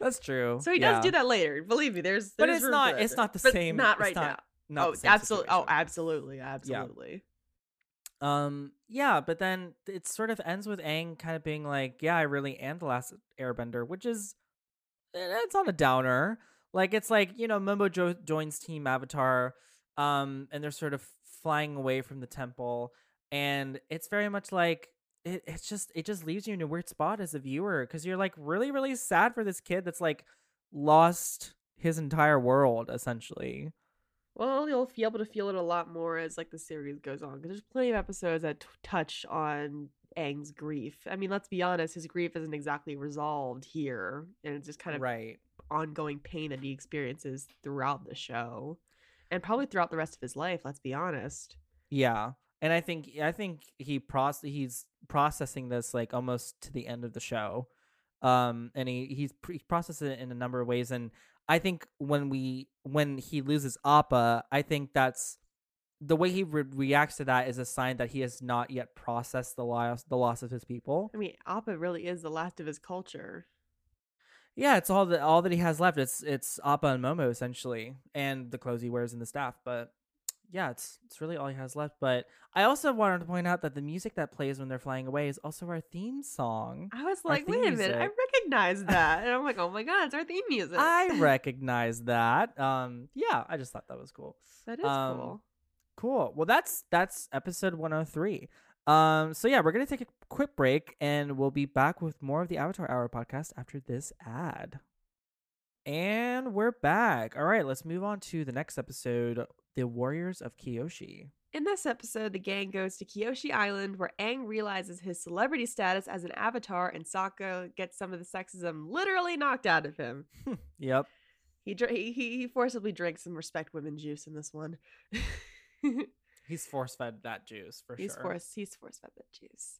That's true. So he does do that later. Believe me, there's it's room not for that. It's not the but same. Not right not, now. Not oh, absolutely. Oh, absolutely. Absolutely. Yeah. But then it sort of ends with Aang kind of being like, yeah, I really am the last airbender, which is, it's on a downer. Like, it's like, you know, Momo joins Team Avatar, and they're sort of flying away from the temple. And it's very much like, it just leaves you in a weird spot as a viewer because you're like really, really sad for this kid that's like lost his entire world essentially. Well, you'll be able to feel it a lot more as like the series goes on because there's plenty of episodes that touch on Aang's grief. I mean, let's be honest, his grief isn't exactly resolved here, and it's just kind of ongoing pain that he experiences throughout the show and probably throughout the rest of his life. Let's be honest. Yeah. And I think he's processing this like almost to the end of the show, and he's processed it in a number of ways. And I think when he loses Appa, I think that's the way he reacts to that is a sign that he has not yet processed the loss of his people. I mean, Appa really is the last of his culture. Yeah, it's all that he has left. It's Appa and Momo essentially, and the clothes he wears and the staff, but. Yeah, it's really all he has left. But I also wanted to point out that the music that plays when they're flying away is also our theme song. I was like, wait a minute, I recognize that. And I'm like, oh my God, it's our theme music. I recognize that. Yeah, I just thought that was cool. That is cool. Cool. Well, that's episode 103. So yeah, we're going to take a quick break and we'll be back with more of the Avatar Hour podcast after this ad. And we're back. All right, let's move on to the next episode, The Warriors of Kyoshi. In this episode, the gang goes to Kyoshi Island, where Aang realizes his celebrity status as an avatar, and Sokka gets some of the sexism literally knocked out of him. Yep. He forcibly drinks some respect women juice in this one. He's force-fed that juice, for sure. He's force-fed that juice.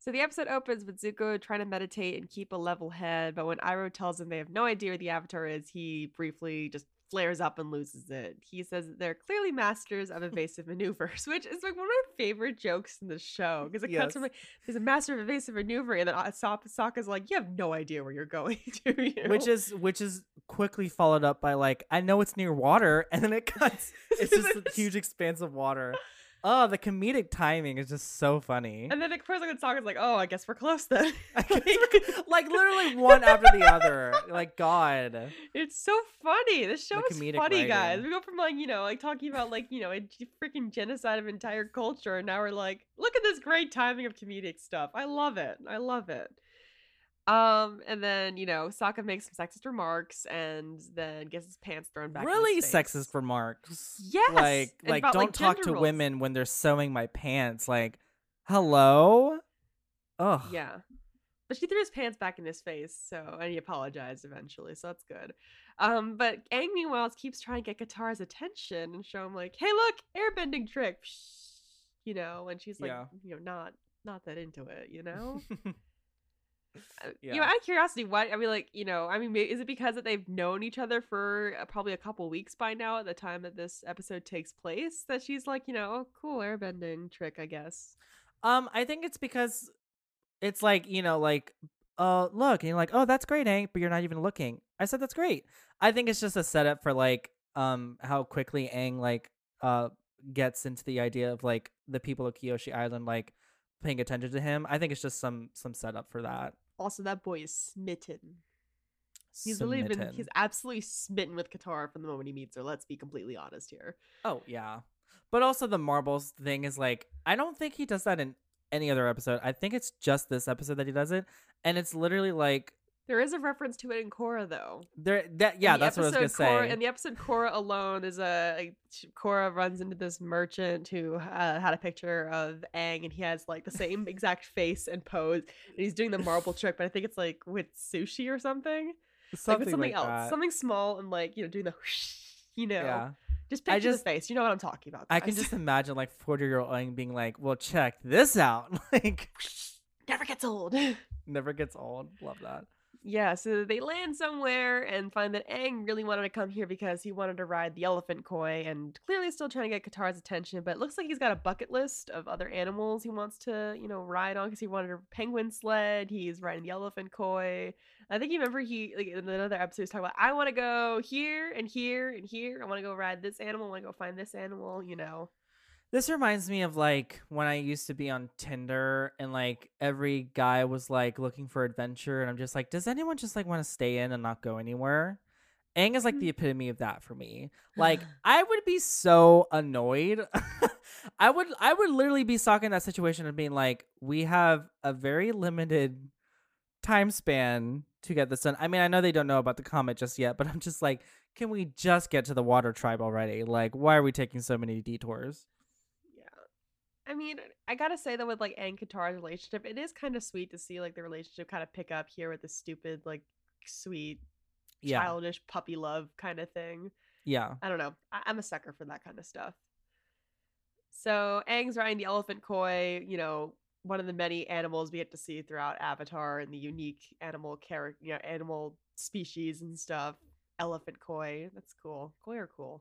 So the episode opens with Zuko trying to meditate and keep a level head, but when Iroh tells him they have no idea where the Avatar is, he briefly just flares up and loses it. He says that they're clearly masters of evasive maneuvers, which is like one of my favorite jokes in the show because it comes from like, there's a master of evasive maneuver, and then Sokka's like, you have no idea where you're going, do you? Which is quickly followed up by like, I know it's near water, and then it cuts. It's just a huge expanse of water. Oh, the comedic timing is just so funny. And then it first like Sokka's like, oh, I guess we're close then. Like literally one after the other. Like, God. It's so funny. This show is funny, writing, guys. We go from like, you know, like talking about like, you know, a freaking genocide of entire culture. And now we're like, look at this great timing of comedic stuff. I love it. And then, you know, Sokka makes some sexist remarks and then gets his pants thrown back. Really sexist remarks. Yes. Like about, don't like, talk to women when they're sewing my pants. Like, hello. Ugh. Yeah. But she threw his pants back in his face, so, and he apologized eventually, so that's good. But Aang, meanwhile, keeps trying to get Katara's attention and show him, like, hey, look, airbending trick, you know, and she's like, you know, not that into it, you know? You know, out of curiosity, why? I mean, like, you know, I mean, is it because that they've known each other for probably a couple weeks by now at the time that this episode takes place that she's like, you know, oh, cool airbending trick, I guess? I think it's because it's like, you know, like, look, and you're like, oh, that's great, Aang, but you're not even looking. I said that's great. I think it's just a setup for like how quickly Aang like gets into the idea of like the people of Kyoshi Island like paying attention to him. I think it's just some setup for that. Also, that boy is smitten. He's absolutely smitten with Katara from the moment he meets her. Let's be completely honest here. Oh yeah, but also the marbles thing is like, I don't think he does that in any other episode. I think it's just this episode that he does it, and it's literally like there is a reference to it in Korra though. That's what I was gonna say. In the episode Korra alone is Korra runs into this merchant who had a picture of Aang, and he has like the same exact face and pose, and he's doing the marble trick, but I think it's like with sushi or something. Something else. Something small and like, you know, doing the whoosh, you know. Yeah. Just picture the face. You know what I'm talking about, guys. I can just imagine like 40-year-old Aang being like, well, check this out. Like, never gets old. Never gets old. Love that. Yeah, so they land somewhere and find that Aang really wanted to come here because he wanted to ride the elephant koi, and clearly still trying to get Katara's attention, but it looks like he's got a bucket list of other animals he wants to, you know, ride on, because he wanted a penguin sled, he's riding the elephant koi. I think you remember he, like, in another episode, he's talking about, I want to go here and here and here, I want to go ride this animal, I want to go find this animal, you know. This reminds me of like when I used to be on Tinder and like every guy was like looking for adventure, and I'm just like, does anyone just like want to stay in and not go anywhere? Aang is like the epitome of that for me. Like, I would be so annoyed. I would literally be stuck in that situation of being like, we have a very limited time span to get this done. I mean, I know they don't know about the comet just yet, but I'm just like, can we just get to the water tribe already? Like, why are we taking so many detours? I mean, I gotta say that with like Aang and Katara's relationship, it is kind of sweet to see like the relationship kind of pick up here with the stupid, like, sweet, childish puppy love kind of thing. Yeah, I don't know. I'm a sucker for that kind of stuff. So Aang's riding the elephant koi, you know, one of the many animals we get to see throughout Avatar and the unique animal character, you know, animal species and stuff. Elephant koi, that's cool. Koi are cool.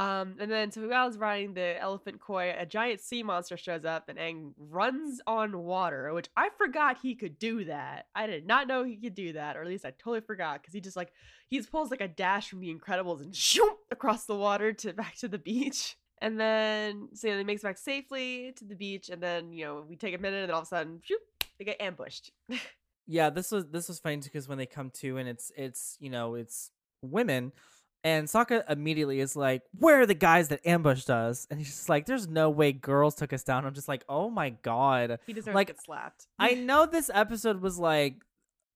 And then, so while he's riding the elephant koi, a giant sea monster shows up, and Aang runs on water, which I forgot he could do that. I did not know he could do that, or at least I totally forgot, because he just like, he just pulls like a dash from The Incredibles and shoom across the water to back to the beach. And then, so yeah, they make it back safely to the beach, and then, you know, we take a minute, and then all of a sudden, shoop, they get ambushed. Yeah, this was funny, because when they come to, and it's you know, it's women. And Sokka immediately is like, where are the guys that ambushed us? And he's just like, there's no way girls took us down. I'm just like, oh my God. He deserves to get slapped. I know this episode was like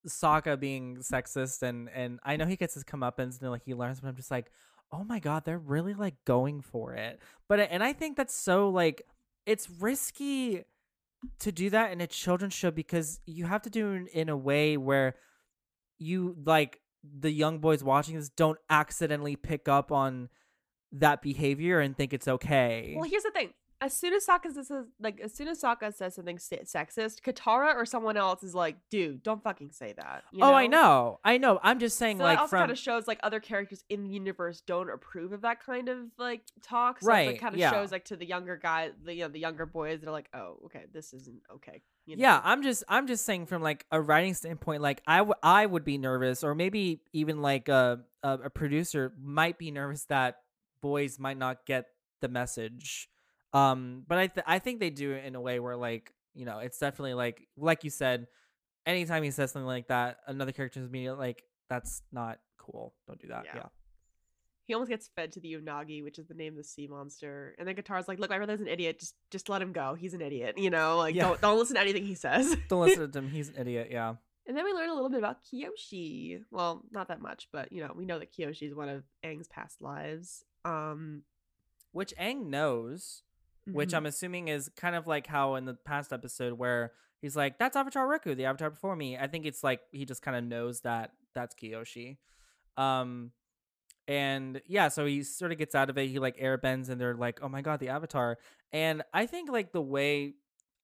Sokka being sexist, and I know he gets his comeuppance and like he learns, but I'm just like, oh my God, they're really like going for it. And I think that's so like, it's risky to do that in a children's show, because you have to do it in a way where you like, the young boys watching this don't accidentally pick up on that behavior and think it's okay. Well, here's the thing. As soon as Sokka says something sexist, Katara or someone else is like, dude, don't fucking say that. You know? I know. I'm just saying, so like, that also kind of shows like other characters in the universe don't approve of that kind of like talk. So right. It kind of shows like to the younger guy, the younger boys, they're like, oh, okay, this isn't okay. You know? Yeah, I'm just saying from like a writing standpoint, like I would be nervous, or maybe even like a producer might be nervous that boys might not get the message. But I think they do it in a way where, like, you know, it's definitely like you said, anytime he says something like that, another character is immediately like, that's not cool. Don't do that. Yeah. He almost gets fed to the Unagi, which is the name of the sea monster. And then Katara's like, look, I realize he's an idiot. Just let him go. He's an idiot. You know, like, don't listen to anything he says. Don't listen to him. He's an idiot. Yeah. And then we learn a little bit about Kyoshi. Well, not that much, but, you know, we know that Kyoshi is one of Aang's past lives. Which Aang knows. which I'm assuming is kind of like how in the past episode where he's like, that's Avatar Roku, the Avatar before me. I think it's like he just kind of knows that that's Kyoshi. And yeah, so he sort of gets out of it. He like airbends and they're like, oh my God, the Avatar. And I think like the way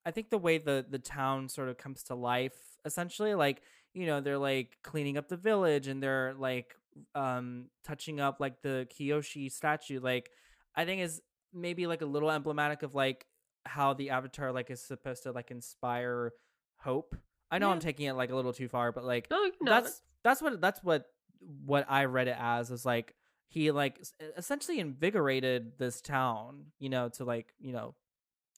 the town sort of comes to life, essentially, like, you know, they're like cleaning up the village and they're like touching up like the Kyoshi statue. Like, I think is maybe like a little emblematic of like how the Avatar like is supposed to like inspire hope. I know I'm taking it like a little too far, but like that's what I read it as, is like he like essentially invigorated this town, you know, to like, you know,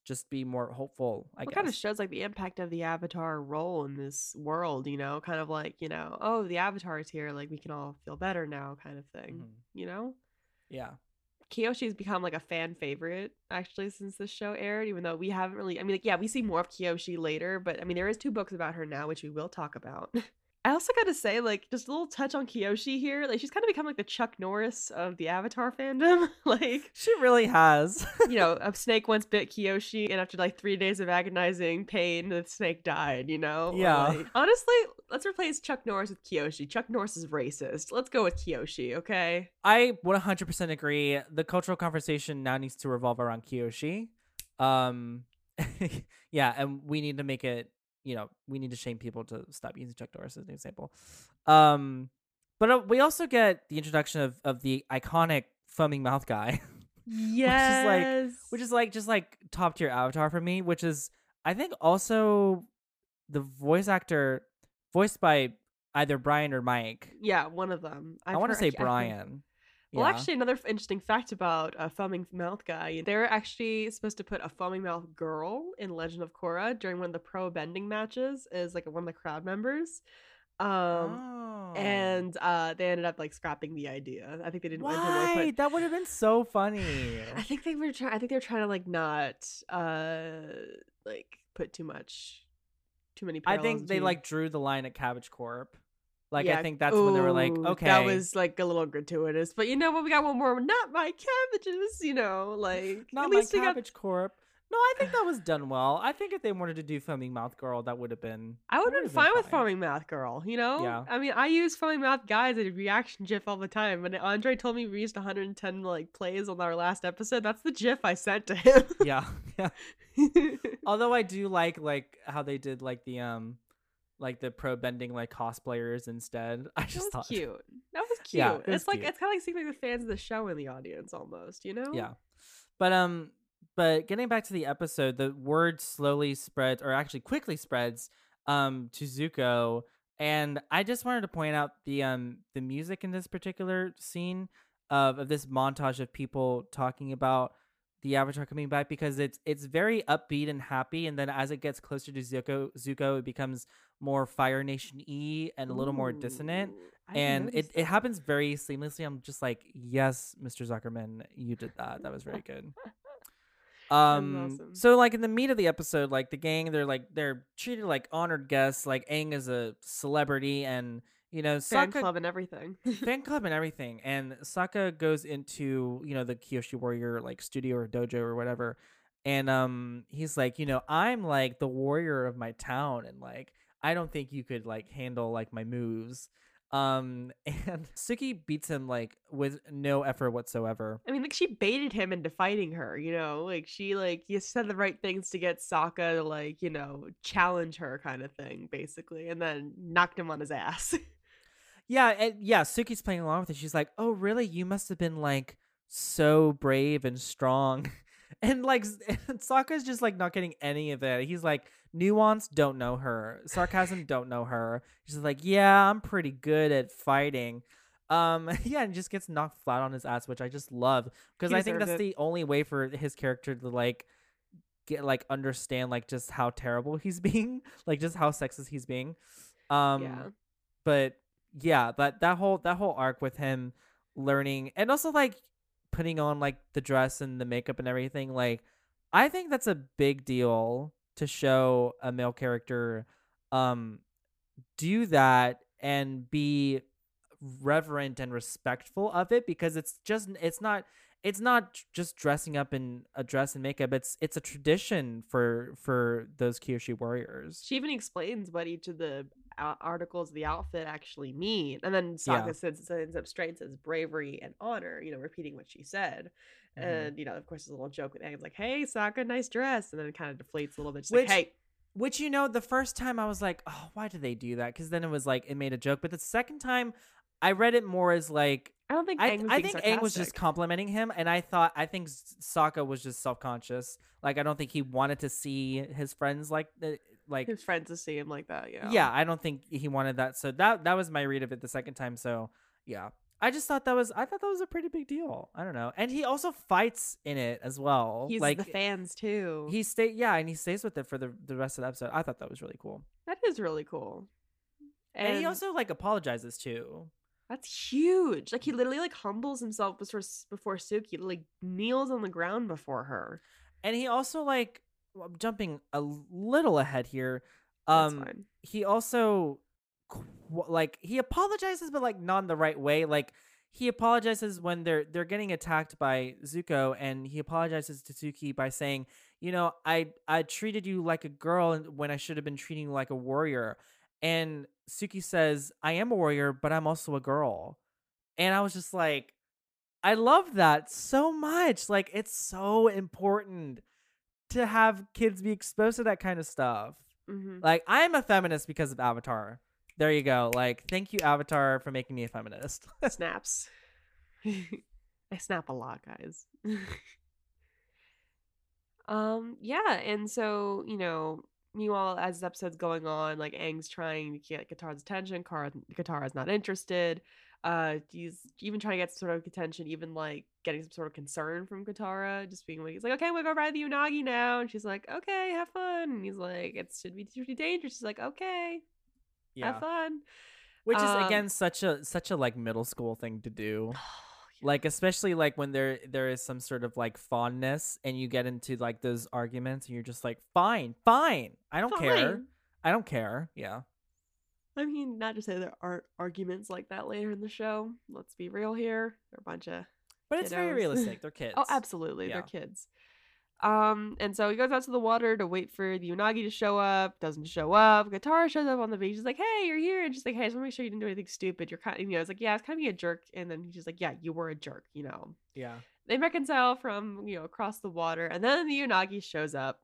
just be more hopeful. I guess. Kind of shows like the impact of the Avatar role in this world, you know, kind of like, you know, oh, the Avatar is here, like we can all feel better now, kind of thing, you know? Yeah. Kyoshi's become like a fan favorite actually since this show aired, even though we haven't really, I mean, like, yeah, we see more of Kyoshi later, but I mean, there is 2 books about her now, which we will talk about. I also gotta say, like, just a little touch on Kyoshi here. Like, she's kind of become like the Chuck Norris of the Avatar fandom. Like, she really has. You know, a snake once bit Kyoshi, and after like 3 days of agonizing pain, the snake died. You know? Yeah. Like, honestly, let's replace Chuck Norris with Kyoshi. Chuck Norris is racist. Let's go with Kyoshi, okay? I 100% agree. The cultural conversation now needs to revolve around Kyoshi. Yeah, and we need to make it. You know, we need to shame people to stop using Chuck Norris as an example. But we also get the introduction of the iconic foaming mouth guy. Yes. which is like top tier Avatar for me, which is, I think, also the voice actor voiced by either Brian or Mike. Yeah, one of them. I want to say Brian. Well, actually, another interesting fact about a foaming mouth guy, they were actually supposed to put a foaming mouth girl in Legend of Korra during one of the pro bending matches as like one of the crowd members. And they ended up like scrapping the idea. I think they didn't. Why? That would have been so funny. I think they were trying. I think they're trying to like not like put too many parallels. I think they like drew the line at Cabbage Corp. Like, yeah. I think that's when they were like, okay. That was, like, a little gratuitous. But you know what? We got one more. Not my cabbages, you know, like. Not at least my cabbage corp. No, I think that was done well. I think if they wanted to do Foaming Mouth Girl, that would have been. I would have been fine with Foaming Mouth Girl, you know? Yeah. I mean, I use Foaming Mouth Guy as a reaction GIF all the time. When Andre told me we reached 110, like, plays on our last episode, that's the GIF I sent to him. Yeah. Although I do like, how they did, like, the, like the pro bending like cosplayers instead. I just thought cute. That was cute. Yeah, it's like cute. It's kind of like seeing like the fans of the show in the audience almost, you know? Yeah. But getting back to the episode, the word slowly spreads, or actually quickly spreads, to Zuko. And I just wanted to point out the music in this particular scene of this montage of people talking about the Avatar coming back, because it's very upbeat and happy, and then as it gets closer to Zuko, it becomes more Fire Nation-y and a little more dissonant, and it happens very seamlessly. I'm just like, yes, Mr. Zuckerman, you did that. That was very good. Awesome. So like in the meat of the episode, like the gang, they're treated like honored guests. Like Aang is a celebrity, and you know, Sokka, fan club and everything. And Sokka goes into, you know, the Kyoshi Warrior like studio or dojo or whatever. And he's like, you know, I'm like the warrior of my town, and like I don't think you could like handle like my moves. And Suki beats him like with no effort whatsoever. I mean, like she baited him into fighting her, you know, like she like you said the right things to get Sokka to like, you know, challenge her kind of thing, basically, and then knocked him on his ass. Yeah, Suki's playing along with it. She's like, oh, really? You must have been like so brave and strong. And like Sokka's just like not getting any of it. He's like, nuance, don't know her. Sarcasm, don't know her. He's just like, yeah, I'm pretty good at fighting. Yeah, and just gets knocked flat on his ass, which I just love, because I think that's the only way for his character to like get like understand like just how terrible he's being, like just how sexist he's being. Yeah. But yeah, that whole arc with him learning and also like putting on like the dress and the makeup and everything, like I think that's a big deal to show a male character do that and be reverent and respectful of it, because it's just it's not it's not just dressing up in a dress and makeup. It's a tradition for those Kyoshi warriors. She even explains what each of the articles of the outfit actually mean. And then Sokka sends up straight and says bravery and honor, you know, repeating what she said. Mm-hmm. And, you know, of course, there's a little joke with Aang's like, hey, Sokka, nice dress. And then it kind of deflates a little bit. She's like, hey. Which, you know, the first time I was like, oh, why do they do that? Because then it was like, it made a joke. But the second time I read it more as like, I think Aang was just complimenting him, and I think Sokka was just self-conscious. Like, I don't think he wanted to see his friends see him like that. Yeah. Yeah, I don't think he wanted that. So that was my read of it the second time. So yeah, I just thought that was a pretty big deal. I don't know. And he also fights in it as well. He's like the fans too. He stays with it for the rest of the episode. I thought that was really cool. That is really cool. And he also like apologizes too. That's huge. Like, he literally like humbles himself before Suki, like kneels on the ground before her. And he also, like, jumping a little ahead here, that's fine. He also like, he apologizes, but like not in the right way. Like, he apologizes when they're getting attacked by Zuko, and he apologizes to Suki by saying, you know, I treated you like a girl when I should have been treating you like a warrior. And Suki says, I am a warrior, but I'm also a girl. And I was just like, I love that so much. Like, it's so important to have kids be exposed to that kind of stuff. Mm-hmm. Like, I am a feminist because of Avatar. There you go. Like, thank you, Avatar, for making me a feminist. Snaps. I snap a lot, guys. Yeah. And so, you know, meanwhile, as this episode's going on, like, Aang's trying to get Katara's attention. Katara's not interested. He's even trying to get some sort of attention, even like getting some sort of concern from Katara, just being like, he's like, okay, we'll go ride the Unagi now. And she's like, okay, have fun. And he's like, it should be pretty dangerous. She's like, okay, have fun. Which is, again, such a like middle school thing to do. Like, especially like when there is some sort of like fondness and you get into like those arguments and you're just like, fine. I don't care. Yeah. I mean, not to say there aren't arguments like that later in the show. Let's be real here. They're a bunch of But kiddos. It's very realistic. They're kids. Oh, absolutely. Yeah. They're kids. And so he goes out to the water to wait for the Unagi to show up. Doesn't show up. Katara shows up on the beach. She's like, hey, you're here. And she's like, hey, I just want to make sure you didn't do anything stupid. You're kind of, you know, I was like, yeah, I was kind of being a jerk. And then she's like, yeah, you were a jerk, you know. Yeah. They reconcile from, you know, across the water. And then the Unagi shows up.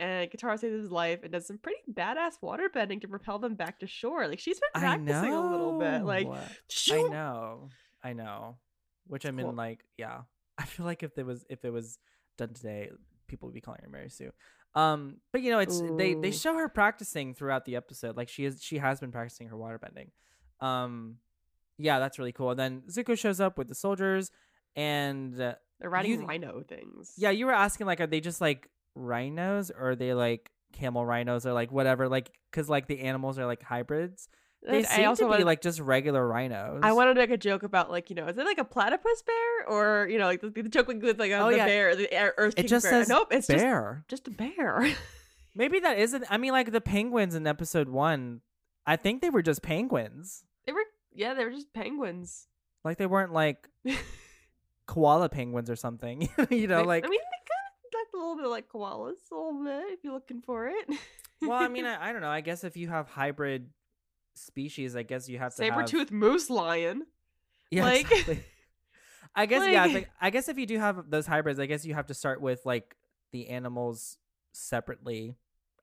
And Katara saves his life and does some pretty badass waterbending to propel them back to shore. Like, she's been practicing a little bit. Like, shoot. I know. Which, I mean, cool. Like, yeah. I feel like if it was done today, people would be calling her Mary Sue. But you know, it's they show her practicing throughout the episode. Like, she has been practicing her waterbending. Yeah, that's really cool. And then Zuko shows up with the soldiers, and they're riding rhino things. Yeah, you were asking, like, are they just like rhinos, or are they like camel rhinos, or like whatever? Like, because like the animals are like hybrids. They seem to be like just regular rhinos. I wanted to make a joke about, like, you know, is it like a platypus bear, or, you know, like the joke with like the bear, the Earth King bear. It just says nope, it's bear. Just a bear. Maybe that isn't. I mean, like the penguins in episode 1, I think they were just penguins. They were just penguins. Like, they weren't like koala penguins or something. You know, like, I mean, they kind of looked a little bit like koalas, a little bit, if you're looking for it. Well, I mean, I don't know. I guess if you have hybrid species, I guess you have to saber-toothed moose lion. Yeah, like, exactly. I guess, like, yeah. Like, I guess if you do have those hybrids, I guess you have to start with like the animals separately.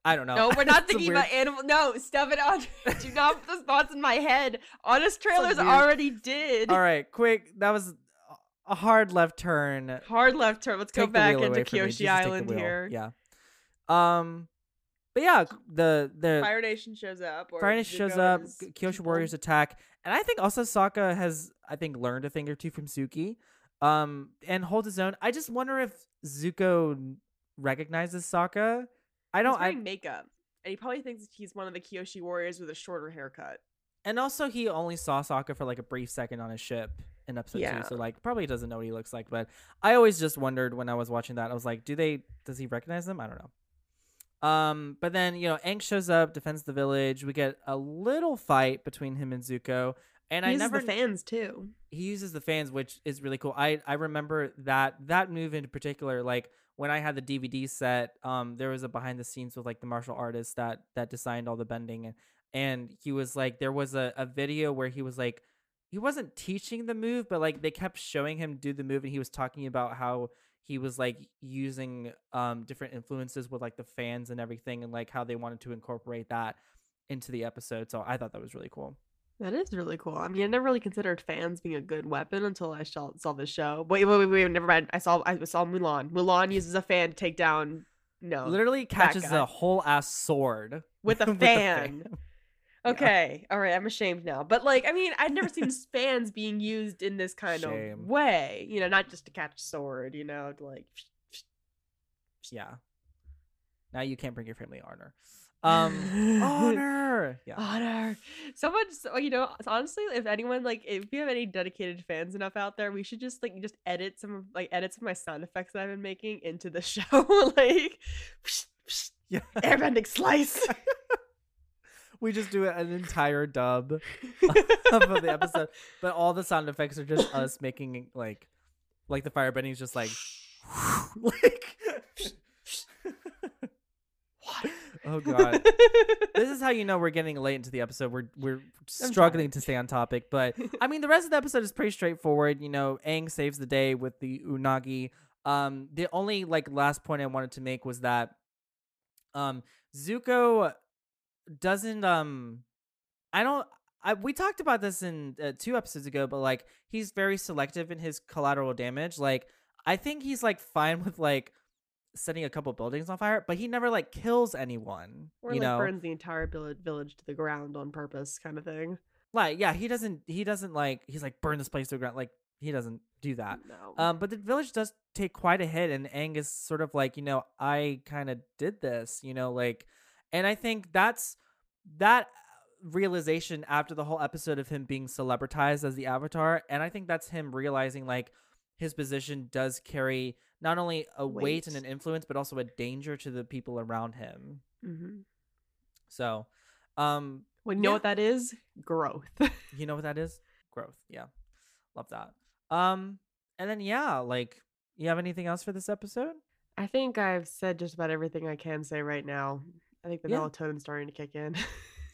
I don't know. No, we're not thinking about animal. No, stop it, Audrey. Do not put those thoughts in my head. Honest Trailers already did. All right, quick. That was a hard left turn. Let's go back into Kyoshi Island here. Yeah. But yeah, the Fire Nation shows up. Kyoshi warriors attack, and I think also Sokka has learned a thing or two from Suki, and holds his own. I just wonder if Zuko recognizes Sokka. He's wearing makeup, and he probably thinks he's one of the Kyoshi warriors with a shorter haircut. And also, he only saw Sokka for like a brief second on his ship in episode 2, so like probably doesn't know what he looks like. But I always just wondered when I was watching that, I was like, does he recognize them? I don't know. But then, you know, Aang shows up, defends the village. We get a little fight between him and Zuko. And he uses the fans too. He uses the fans, which is really cool. I remember that move in particular, like when I had the DVD set, there was a behind the scenes with like the martial artist that designed all the bending, and he was like, there was a video where he was like, he wasn't teaching the move, but like they kept showing him do the move, and he was talking about how he was like using different influences with like the fans and everything, and like how they wanted to incorporate that into the episode. So I thought that was really cool. That is really cool. I mean, I never really considered fans being a good weapon until I saw this show. Wait, never mind. I saw Mulan. Mulan uses a fan to take down. No, literally catches a whole ass sword with a fan. Okay, yeah. All right. I'm ashamed now, but like, I mean, I'd never seen fans being used in this kind of way. You know, not just to catch a sword. You know, to like. Yeah. Now you can't bring your family honor. Honor. So much. So, you know, honestly, if anyone, like, if you have any dedicated fans enough out there, we should just like just edit some of my sound effects that I've been making into the show, like, psh, psh, yeah. Airbending slice. We just do an entire dub of the episode, but all the sound effects are just us making like the firebending is just like, like. Oh god. This is how you know we're getting late into the episode. We're struggling to stay on topic, but I mean the rest of the episode is pretty straightforward. You know, Aang saves the day with the Unagi. The only like last point I wanted to make was that Zuko doesn't we talked about this in 2 episodes ago, but like he's very selective in his collateral damage. Like I think he's like fine with like setting a couple buildings on fire, but he never like kills anyone, or you know? Burns the entire village to the ground on purpose, kind of thing. Like, yeah, he doesn't like, he's like burn this place to the ground. Like he doesn't do that. No. But the village does take quite a hit, and Aang is sort of like, you know, I kind of did this, you know, like, and I think that's that realization after the whole episode of him being celebritized as the Avatar, and I think that's him realizing like his position does carry not only a weight and an influence, but also a danger to the people around him. Mm-hmm. So, well, you know what that is? Growth. You know what that is? Growth. Yeah. Love that. And then, yeah, like, you have anything else for this episode? I think I've said just about everything I can say right now. I think the melatonin's starting to kick in.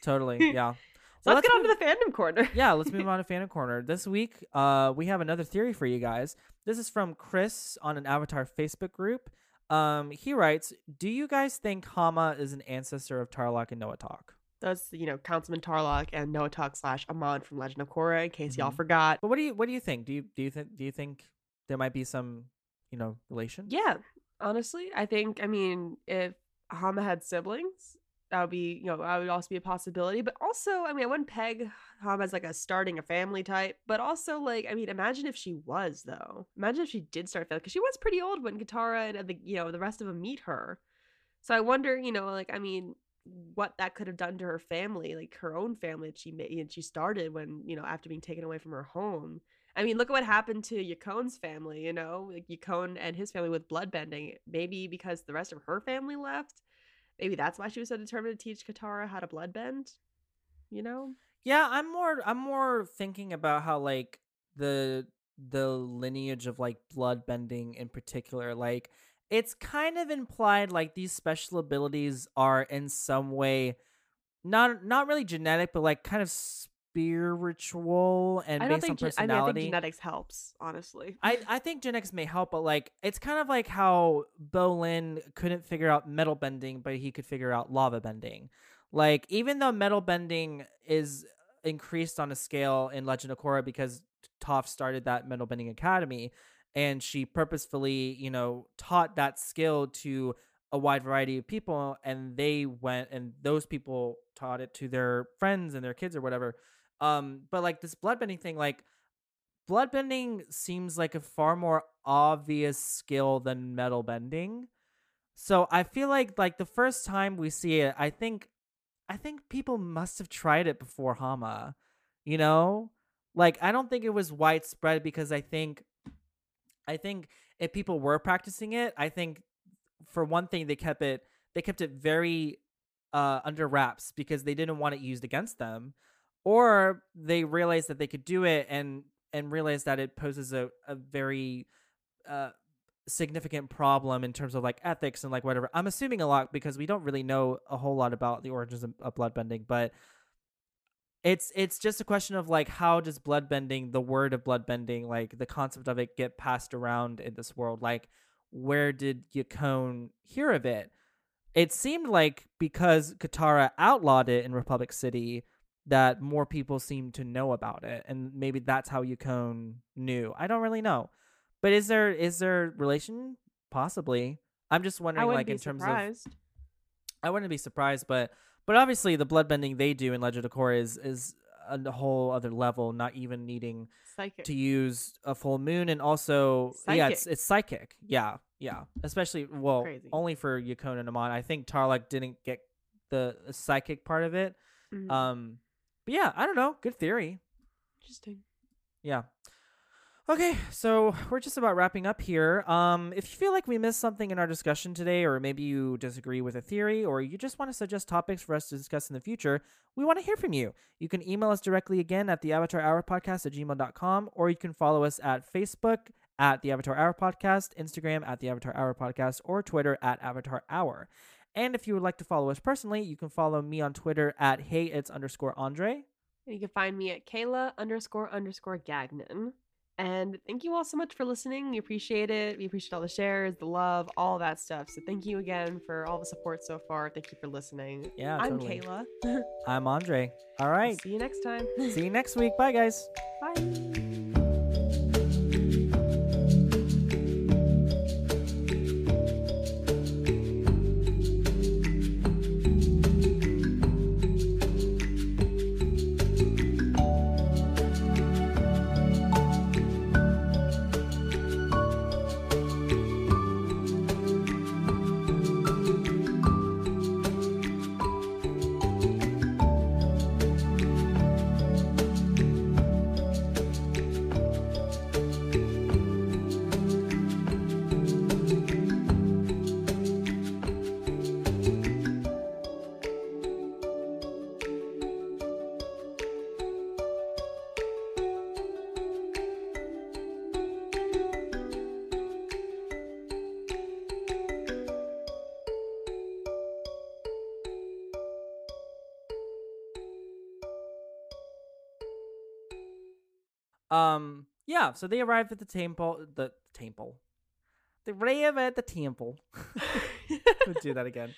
Totally. Yeah. So let's get on to the fandom corner. Yeah, let's move on to fandom corner. This week, we have another theory for you guys. This is from Chris on an Avatar Facebook group. He writes, do you guys think Hama is an ancestor of Tarlok and Noatok? That's, you know, Councilman Tarlok and Noatok /Amon from Legend of Korra, in case y'all forgot. But what do you think? Do you think there might be some, you know, relation? Yeah. Honestly, I mean, if Hama had siblings, that would be, you know, that would also be a possibility. But also, I mean, I wouldn't peg Hama as like a starting a family type. But also, like, I mean, imagine if she was, though. Imagine if she did start family, because she was pretty old when Katara and the, you know, the rest of them meet her. So I wonder, you know, like, I mean, what that could have done to her family, like her own family that she made and she started when, you know, after being taken away from her home. I mean, look at what happened to Yakone's family. You know, like Yakone and his family with bloodbending. Maybe because the rest of her family left. Maybe that's why she was so determined to teach Katara how to bloodbend, you know? Yeah, I'm more thinking about how like the lineage of like bloodbending in particular, like it's kind of implied like these special abilities are in some way not really genetic, but like kind of spiritual and based on personality. I mean, I think genetics helps, honestly. I think genetics may help, but like it's kind of like how Bolin couldn't figure out metal bending, but he could figure out lava bending. Like even though metal bending is increased on a scale in Legend of Korra because Toph started that metal bending academy, and she purposefully, you know, taught that skill to a wide variety of people, and they went and those people taught it to their friends and their kids or whatever. But like this bloodbending thing, like bloodbending seems like a far more obvious skill than metal bending. So I feel like the first time we see it, I think people must have tried it before Hama, you know, like I don't think it was widespread, because I think if people were practicing it, I think for one thing they kept it very under wraps because they didn't want it used against them. Or they realize that they could do it and realize that it poses a very significant problem in terms of like ethics and like whatever. I'm assuming a lot because we don't really know a whole lot about the origins of bloodbending, but it's just a question of like, how does bloodbending, the word of bloodbending, like the concept of it, get passed around in this world? Like, where did Yakone hear of it? It seemed like because Katara outlawed it in Republic City that more people seemed to know about it, and maybe that's how Yakone knew. I don't really know. But is there relation? Possibly. I'm just wondering, like, in terms of, I wouldn't be surprised, but obviously the bloodbending they do in Legend of Korra is a whole other level, not even needing psychic to use a full moon, and also psychic. Yeah, it's psychic. Yeah, yeah. Especially, well, crazy. Only for Yakone and Amon. I think Tarlok didn't get the psychic part of it. Mm-hmm. But yeah, I don't know. Good theory. Interesting. Yeah. Okay, so we're just about wrapping up here. If you feel like we missed something in our discussion today, or maybe you disagree with a theory, or you just want to suggest topics for us to discuss in the future, we want to hear from you. You can email us directly again at theavatarhourpodcast@gmail.com, or you can follow us at Facebook at The Avatar Hour Podcast, Instagram at The Avatar Hour Podcast, or Twitter at Avatar Hour. And if you would like to follow us personally, you can follow me on Twitter at @heyits_Andre. And you can find me at Kayla__Gagnon. And thank you all so much for listening. We appreciate it. We appreciate all the shares, the love, all that stuff. So thank you again for all the support so far. Thank you for listening. Yeah, I'm totally. Kayla. I'm Andre. All right. I'll see you next time. See you next week. Bye, guys. Bye. Yeah, so they arrive at the temple. They arrive at the temple. We'll do that again.